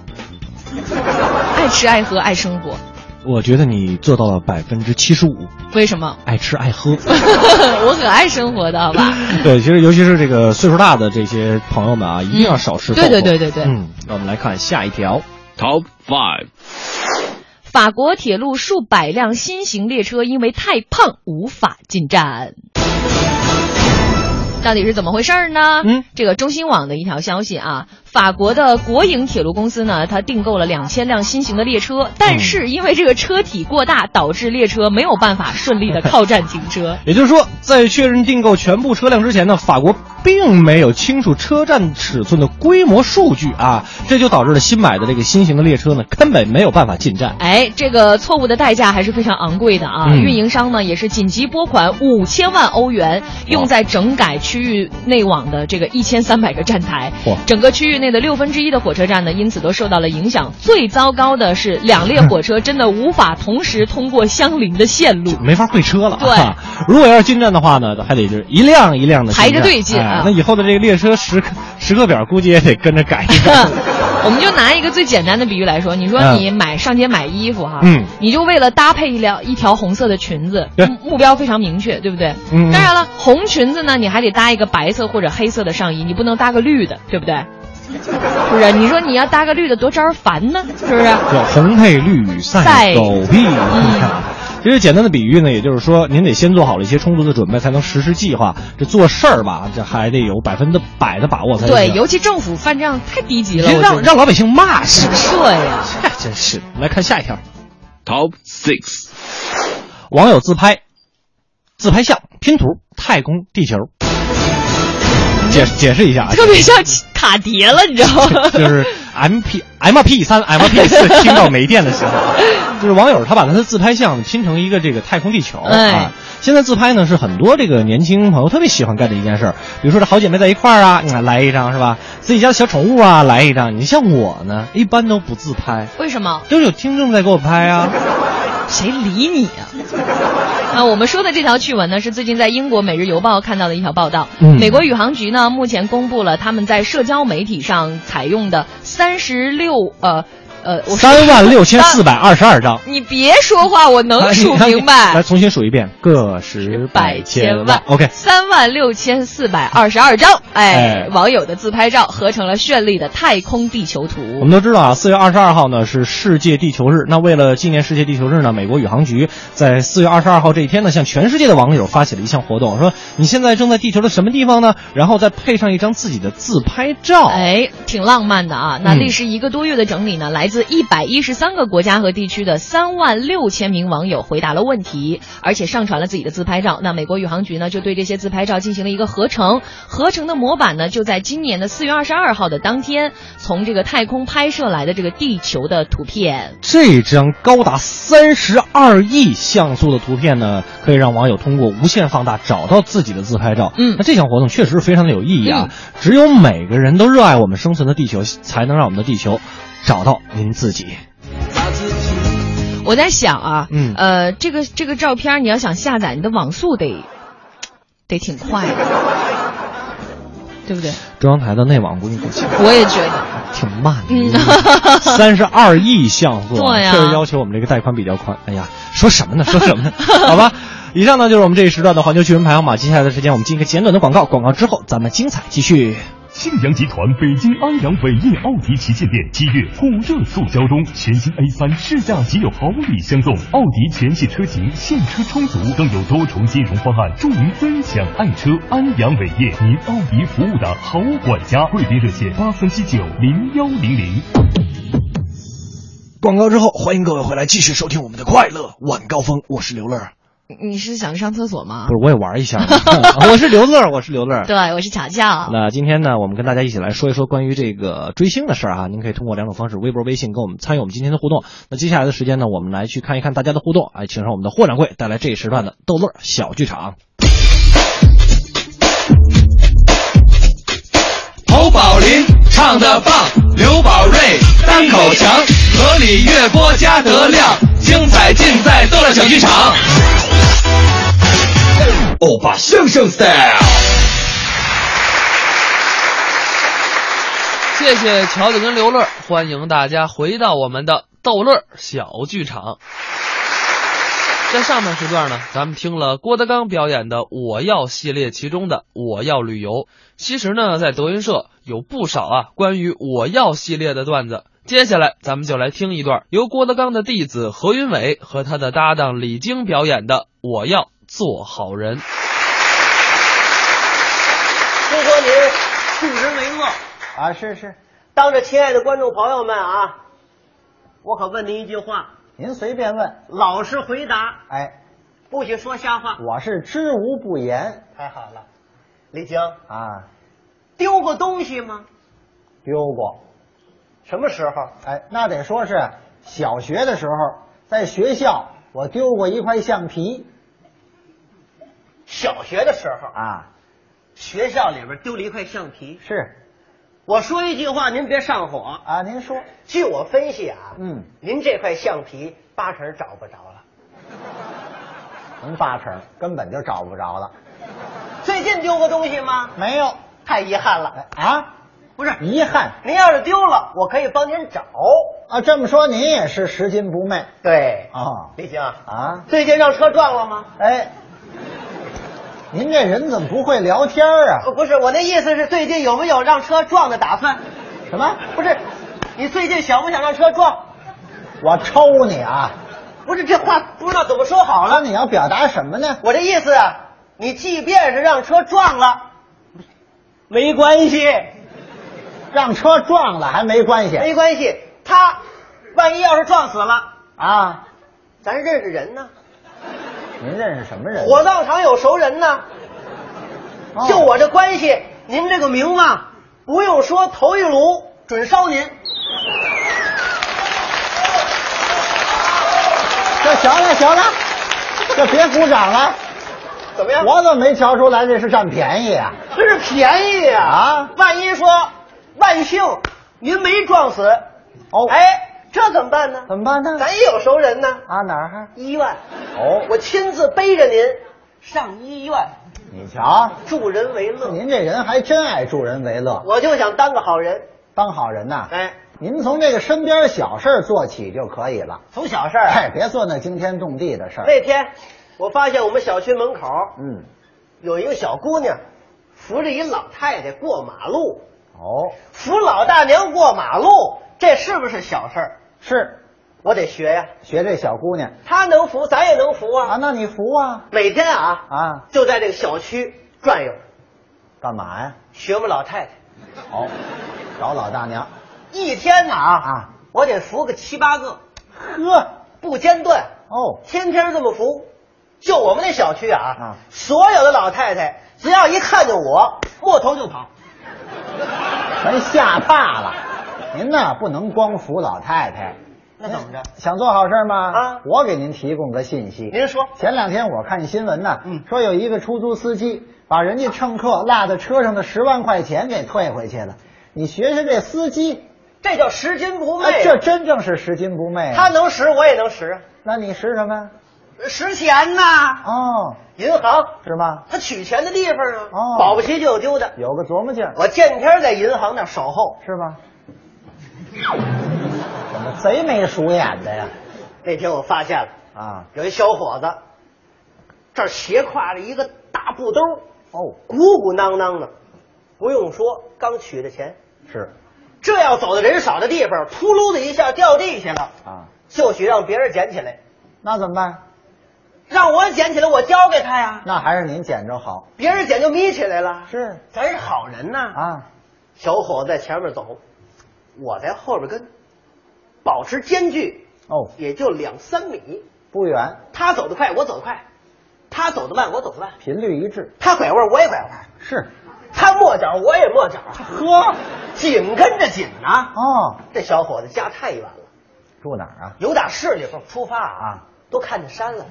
爱吃爱喝爱生活。我觉得你做到了百分之七十五。为什么？爱吃爱喝。我很爱生活的，好吧？对，其实尤其是这个岁数大的这些朋友们啊，一定要少吃豆腐。嗯、对对对对对。嗯，那我们来看下一条 ，Top Five。法国铁路数百辆新型列车因为太胖无法进站。到底是怎么回事呢？嗯，这个中新网的一条消息啊，法国的国营铁路公司呢，它订购了两千辆新型的列车，但是因为这个车体过大，导致列车没有办法顺利的靠站停车。也就是说，在确认订购全部车辆之前呢，法国并没有清楚车站尺寸的规模数据啊，这就导致了新买的这个新型的列车呢，根本没有办法进站。哎，这个错误的代价还是非常昂贵的啊！嗯、运营商呢也是紧急拨款五千万欧元，用在整改区域内网的这个一千三百个站台，整个区域内的六分之一的火车站呢，因此都受到了影响。最糟糕的是，两列火车真的无法同时通过相邻的线路，没法会车了。对、啊，如果要是进站的话呢，还得就是一辆一辆的排着队进。哎啊、那以后的这个列车时时刻表估计也得跟着改一改。我们就拿一个最简单的比喻来说，你说你买、嗯、上街买衣服哈，嗯，你就为了搭配一条一条红色的裙子，目标非常明确，对不对？嗯。当然了，红裙子呢，你还得搭一个白色或者黑色的上衣，你不能搭个绿的，对不对？不是，你说你要搭个绿的多招人烦呢，是不是？红配绿雨赛狗屁。其实简单的比喻呢，也就是说，您得先做好了一些充足的准备，才能实施计划。这做事儿吧，这还得有百分之百的把握才行。对，尤其政府犯这样太低级了，让让老百姓骂是不是？对呀，这真是。来看下一条 ，Top Six。网友自拍自拍像拼图太空地球，解解释一下，特别像卡碟了，你知道吗？就是 M P 三 M P 四 听到没电的时候，就是网友他把他的自拍像拼成一个这个太空地球、哎、啊。现在自拍呢是很多这个年轻朋友特别喜欢干的一件事，比如说这好姐妹在一块儿啊，来一张是吧？自己家的小宠物啊，来一张。你像我呢，一般都不自拍，为什么？都有听众在给我拍啊。谁理你啊？啊，我们说的这条趣闻呢，是最近在英国《每日邮报》看到的一条报道。嗯、美国宇航局呢，目前公布了他们在社交媒体上采用的三十六呃呃三万六千四百二十二张、啊。你别说话，我能数明白。啊、来，重新数一遍，个十百千万。OK， 三万六千四百二十二张。哎，网友的自拍照合成了绚丽的太空地球图。我们都知道啊，四月二十二号呢是世界地球日。那为了纪念世界地球日呢，美国宇航局在四月二十二号这一天呢，向全世界的网友发起了一项活动，说你现在正在地球的什么地方呢？然后再配上一张自己的自拍照。哎，挺浪漫的啊。那历时一个多月的整理呢，嗯、来自一百一十三个国家和地区的三万六千名网友回答了问题，而且上传了自己的自拍照。那美国宇航局呢，就对这些自拍照进行了一个合成，合成的模板呢，就在今年的四月二十二号的当天，从这个太空拍摄来的这个地球的图片。这张高达三十二亿像素的图片呢，可以让网友通过无限放大找到自己的自拍照。嗯，那这项活动确实是非常的有意义啊！嗯、只有每个人都热爱我们生存的地球，才能让我们的地球找到您自己。我在想啊，嗯，呃，这个这个照片你要想下载，你的网速得得挺快的，对不对？中央台的内网估计不行，我也觉得挺慢的。嗯，三十二亿像素，对呀，确实要求我们这个带宽比较宽。哎呀，说什么呢？说什么呢？好吧。以上呢就是我们这一时段的环球趣闻排行榜。接下来的时间，我们进一个简短的广告，广告之后咱们精彩继续。信阳集团北京安阳伟业奥迪旗舰店七月火热促销中，全新 A 三 试驾即有好礼相送，奥迪全系车型现车充足，更有多重金融方案助您分享爱车。安阳伟业，您奥迪服务的好管家，贵宾热线八三七九零幺零零。广告之后，欢迎各位回来继续收听我们的快乐晚高峰，我是刘乐。你是想上厕所吗？不是，我也玩一下。我是刘乐，我是刘乐。对，我是巧巧。那今天呢，我们跟大家一起来说一说关于这个追星的事儿啊。您可以通过两种方式，微博、微信，跟我们参与我们今天的互动。那接下来的时间呢，我们来去看一看大家的互动。哎，请上我们的霍掌柜带来这一时段的逗乐小剧场。侯宝林唱得棒，刘宝瑞单口强，河里月波加德亮，精彩尽在逗乐小剧场。欧巴相声 style， 谢谢乔姐跟刘乐，欢迎大家回到我们的逗乐小剧场。在上半时段呢，咱们听了郭德纲表演的我要系列其中的我要旅游。其实呢，在德云社有不少啊关于我要系列的段子。接下来咱们就来听一段由郭德纲的弟子何云伟和他的搭档李菁表演的我要做好人。听说您入职为恶啊？是是。当着亲爱的观众朋友们啊，我可问您一句话，您随便问，老实回答，哎，不许说瞎话。我是知无不言。太好了。李菁啊，丢过东西吗？丢过。什么时候？哎，那得说是小学的时候，在学校我丢过一块橡皮。小学的时候啊，学校里边丢了一块橡皮。是。我说一句话，您别上火啊。您说。据我分析啊，嗯，您这块橡皮八成找不着了。您八成根本就找不着了。最近丢过东西吗？没有，太遗憾了啊。不是遗憾，您要是丢了，我可以帮您找啊。这么说您也是拾金不昧。对啊、哦，李菁啊，最近让车撞了吗？哎，您这人怎么不会聊天啊？不是，我那意思是最近有没有让车撞的打算？什么？不是，你最近想不想让车撞？我抽你啊！不是，这话不知道怎么说好了。你要表达什么呢？我这意思啊，你即便是让车撞了，没关系。让车撞了还没关系，没关系。他万一要是撞死了啊，咱认识人呢，您认识什么人？火葬场有熟人呢。哦、就我这关系，您这个名嘛，不用说，头一炉准烧您。这行了行了，这别鼓掌了。怎么样？我怎么没瞧出来这是占便宜啊？这是便宜啊！啊，万一说万幸您没撞死，哦，哎。这怎么办呢？怎么办呢？咱也有熟人呢。啊，哪儿？医院。哦，我亲自背着您上医院。你瞧，助人为乐。您这人还真爱助人为乐。我就想当个好人。当好人呐？哎，您从这个身边小事做起就可以了。从小事儿、啊，哎，别做那惊天动地的事儿。那天，我发现我们小区门口，嗯，有一个小姑娘扶着一老太太过马路。哦，扶老大娘过马路，这是不是小事儿？是，我得学呀、啊，学这小姑娘，她能扶，咱也能扶啊！啊，那你扶啊！每天啊啊，就在这个小区转悠，干嘛呀？学我们老太太。好、哦，找老大娘。一天呢啊啊，我得扶个七八个，呵，不间断哦，天天这么扶。就我们那小区啊啊，所有的老太太只要一看见我，摸头就跑，咱吓怕了。您呢不能光扶老太太，那怎么着？想做好事吗？啊，我给您提供个信息。您说，前两天我看新闻呢，嗯，说有一个出租司机把人家乘客落在车上的十万块钱给退回去了。你学学这司机，这叫拾金不昧、啊啊。这真正是拾金不昧、啊。他能拾，我也能拾。那你拾什么？拾钱呐、啊！哦，银行是吗？他取钱的地方啊，哦，保不齐就有丢的。有个琢磨劲儿，我见天在银行那守候，是吗？怎么贼没鼠眼的呀？那天我发现了啊，有一小伙子，这儿斜挎着一个大布兜，哦，鼓鼓囊囊的，不用说，刚取的钱是。这要走到人少的地方，秃噜的一下掉地下了啊，就许让别人捡起来，那怎么办？让我捡起来，我交给他呀。那还是您捡着好，别人捡就眯起来了。是，咱是好人呐啊！小伙子在前面走。我在后边跟，保持间距哦，也就两三米，不远。他走得快，我走得快；他走得慢，我走得慢，频率一致。他拐弯，我也拐弯。是，他磨脚，我也磨脚。呵，紧跟着紧啊！哦，这小伙子家太远了，住哪儿啊？有点势力方出发啊，都看见山了，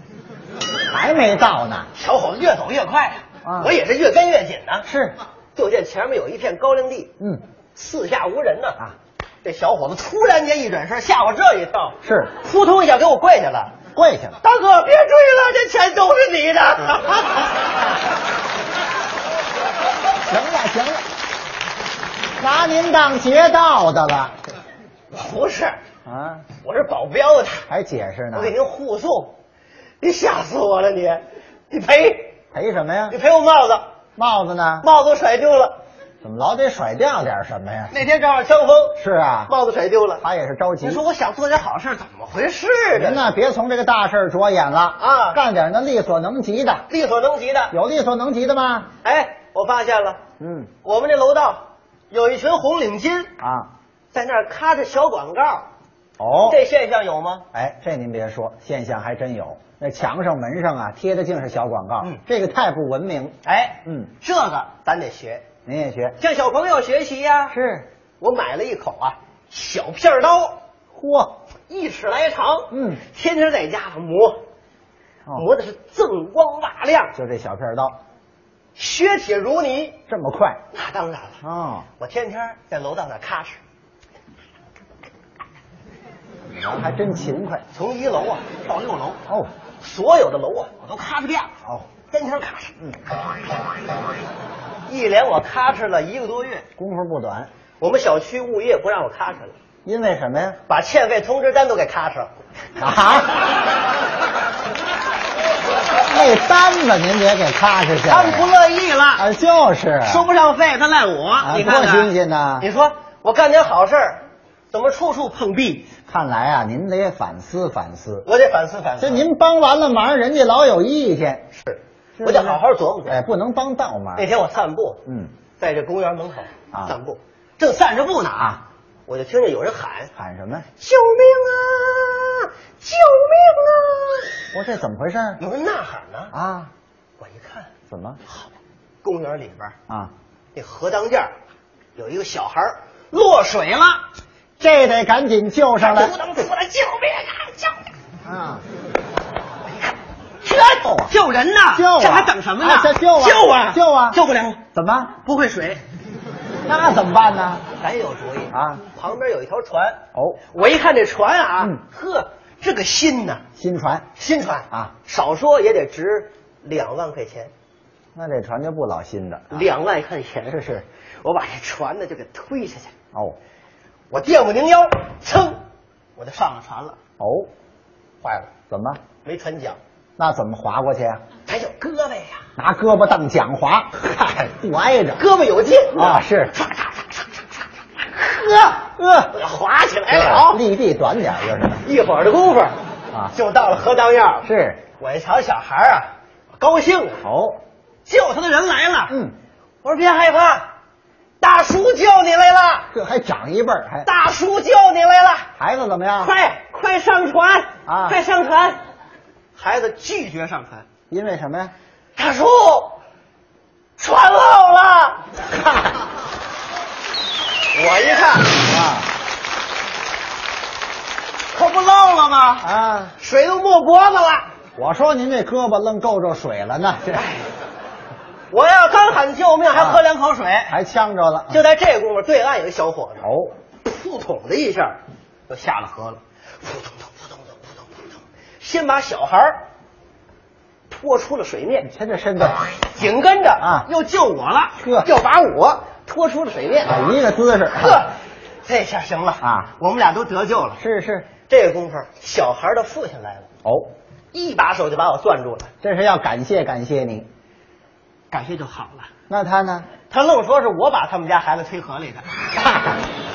还没到呢。小伙子越走越快啊，我也是越跟越紧啊。是，就见前面有一片高粱地，嗯，四下无人呢啊。这小伙子突然间一转身，吓我这一跳，是扑通一下给我跪下了，跪下了。大哥，别追了，这钱都是你的。行了行了，拿您当劫道的了。不是啊，我是保镖的。还解释呢？我给您护送。你吓死我了，你，你赔赔什么呀？你赔我帽子。帽子呢？帽子甩丢了。怎么老得甩掉点什么呀？那天正好枪风，是啊，帽子甩丢了，他也是着急。你说我想做点好事，怎么回事呢？人呢，别从这个大事着眼了啊，干点那力所能及的。力所能及的，有力所能及的吗？哎，我发现了，嗯，我们这楼道有一群红领巾啊，在那儿咔着小广告。哦，这现象有吗？哎，这您别说，现象还真有。那墙上、门上啊，贴的竟是小广告，嗯，这个太不文明。哎，嗯，这个咱得学。您也学，向小朋友学习呀、啊。是，我买了一口啊小片刀，嚯，一尺来长。嗯，天天在家磨，哦、磨的是锃光瓦亮。就这小片刀，削铁如泥，这么快？那当然了。哦，我天天在楼道那咔哧，还真勤快。从一楼啊到六楼，哦，所有的楼啊我都咔哧遍了。哦。天天咔哧，嗯，一连我咔哧了一个多月，功夫不短。我们小区物业不让我咔哧了，因为什么呀？把欠费通知单都给咔哧了。啊？那单子您也给咔哧下来？他们不乐意了啊，就是收不上费，他赖我。啊、你看多新鲜呢！你说我干点好事儿，怎么处处碰壁？看来啊，您得反思反思。我得反思反思。这您帮完了忙，人家老有意见。是。我得好好琢磨琢磨，哎，不能帮倒忙。那天我散步，嗯，在这公园门口啊散步，正散着步呢啊，我就听着有人喊，喊什么？救命啊！救命啊！我说这怎么回事？有人呐喊呢。啊！我一看，怎么？好，公园里边啊，那河当间有一个小孩落水了，这得赶紧救上来。不能出来，救命啊！救命啊！我一看，这救人呢？救啊！这还等什么呢？这救啊！救啊！救啊！救不了，怎么不会水？那怎么办呢？咱有主意啊！旁边有一条船哦，我一看这船啊，嗯、呵，这个新呢、啊，新船，新船啊，少说也得值两万块钱。那这船就不老新的，啊、两万块钱是是。我把这船呢就给推下去哦，我垫不拧腰，噌，我就上了船了。哦，坏了，怎么没船桨？那怎么划过去啊？还有胳膊呀、啊，拿胳膊当桨划，嗨，不挨着，胳膊有劲啊，是，唰唰唰唰唰，呵，呃，我划起来了，立地短点就是，一会儿的功夫啊，就到了河当沿儿。是，我一瞧小孩啊，高兴啊，哦，救他的人来了，嗯，我说别害怕，大叔救你来了，这还长一辈儿，还大叔救你来了，孩子怎么样？快快上船啊，快上船。孩子拒绝上船，因为什么呀？大叔，船漏了。我一看啊，可不漏了吗？啊，水都没脖子了。我说您这胳膊愣够着水了呢。我要刚喊救命，还喝两口水，啊、还呛着了。就在这功夫，对岸有一小伙子，哦，扑通的一下就下了河了，扑通通。先把小孩拖出了水面，他这身子，紧跟着啊，又救我了，又把我拖出了水面，啊、一个姿势，呵，这下行了啊，我们俩都得救了。是是，这个功夫，小孩的父亲来了，哦，一把手就把我攥住了，这是要感谢感谢你，感谢就好了。那他呢？他愣说是我把他们家孩子推河里的。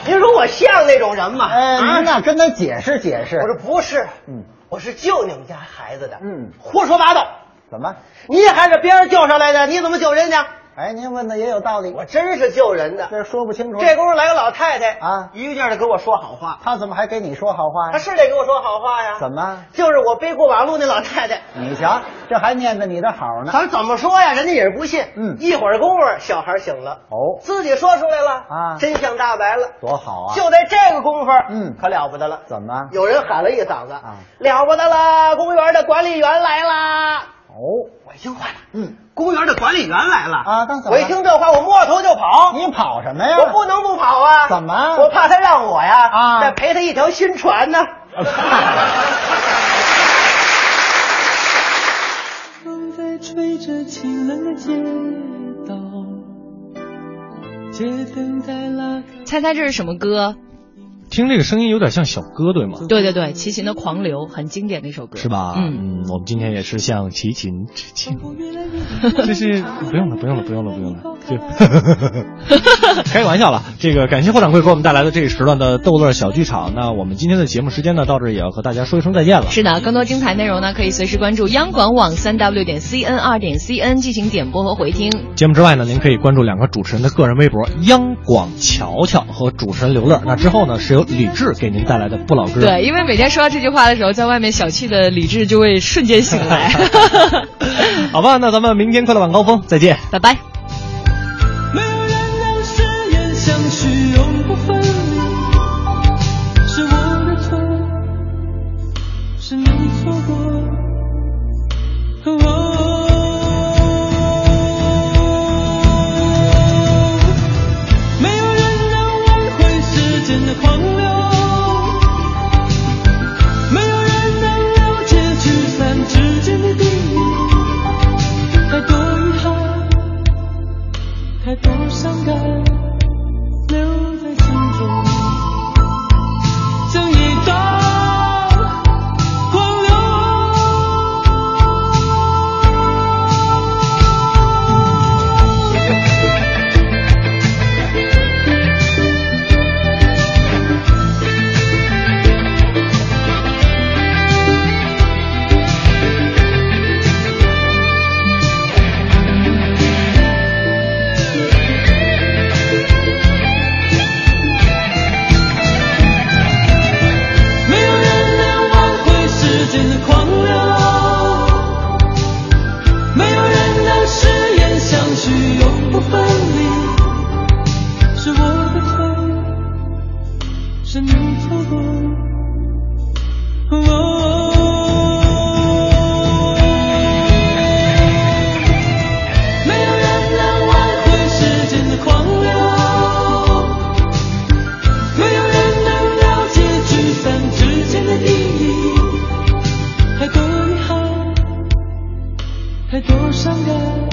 您说我像那种人吗？哎，您那跟他解释解释。我说不是，嗯。我是救你们家孩子的，嗯，胡说八道！怎么，你还是别人救上来的？你怎么救人家？哎，您问的也有道理，我真是救人的，这说不清楚。这功夫来个老太太啊，一个劲儿的给我说好话，她怎么还给你说好话呀？她是得给我说好话呀？怎么？就是我背过马路那老太太，你瞧，这还念着你的好呢。她怎么说呀？人家也是不信。嗯，一会儿功夫，小孩醒了，哦，自己说出来了啊，真相大白了，多好啊！就在这个功夫，嗯，可了不得了。怎么？有人喊了一嗓子啊，了不得了，公园的管理员来啦！哦，我一听坏了，嗯，公园的管理员来了啊！当我一听这话，我摸头就跑。你跑什么呀？我不能不跑啊！怎么？我怕他让我呀啊，再赔他一条新船呢。风在吹着清冷的街道，街灯在拉开。猜猜这是什么歌？听这个声音有点像小歌，对吗？对对对，齐秦的《狂流》很经典的一首歌，是吧？嗯，我们今天也是像齐秦，齐秦，这是不用了，不用了，不用了，不用了，就开个玩笑了。这个感谢霍掌柜给我们带来的这一时段的逗乐小剧场。那我们今天的节目时间呢，到这也要和大家说一声再见了。是的，更多精彩内容呢，可以随时关注央广网三 w 点 c n 二点 c n 进行点播和回听。节目之外呢，您可以关注两个主持人的个人微博“央广乔乔”和主持人刘乐。那之后呢，是由李志给您带来的不老歌。对，因为每天说到这句话的时候，在外面小气的李志就会瞬间醒来。好吧，那咱们明天快乐晚高峰再见，拜拜。没有人能誓言相许永不分离，是我的错，是你错过和我。之间的定义，太多遗憾，还多伤感。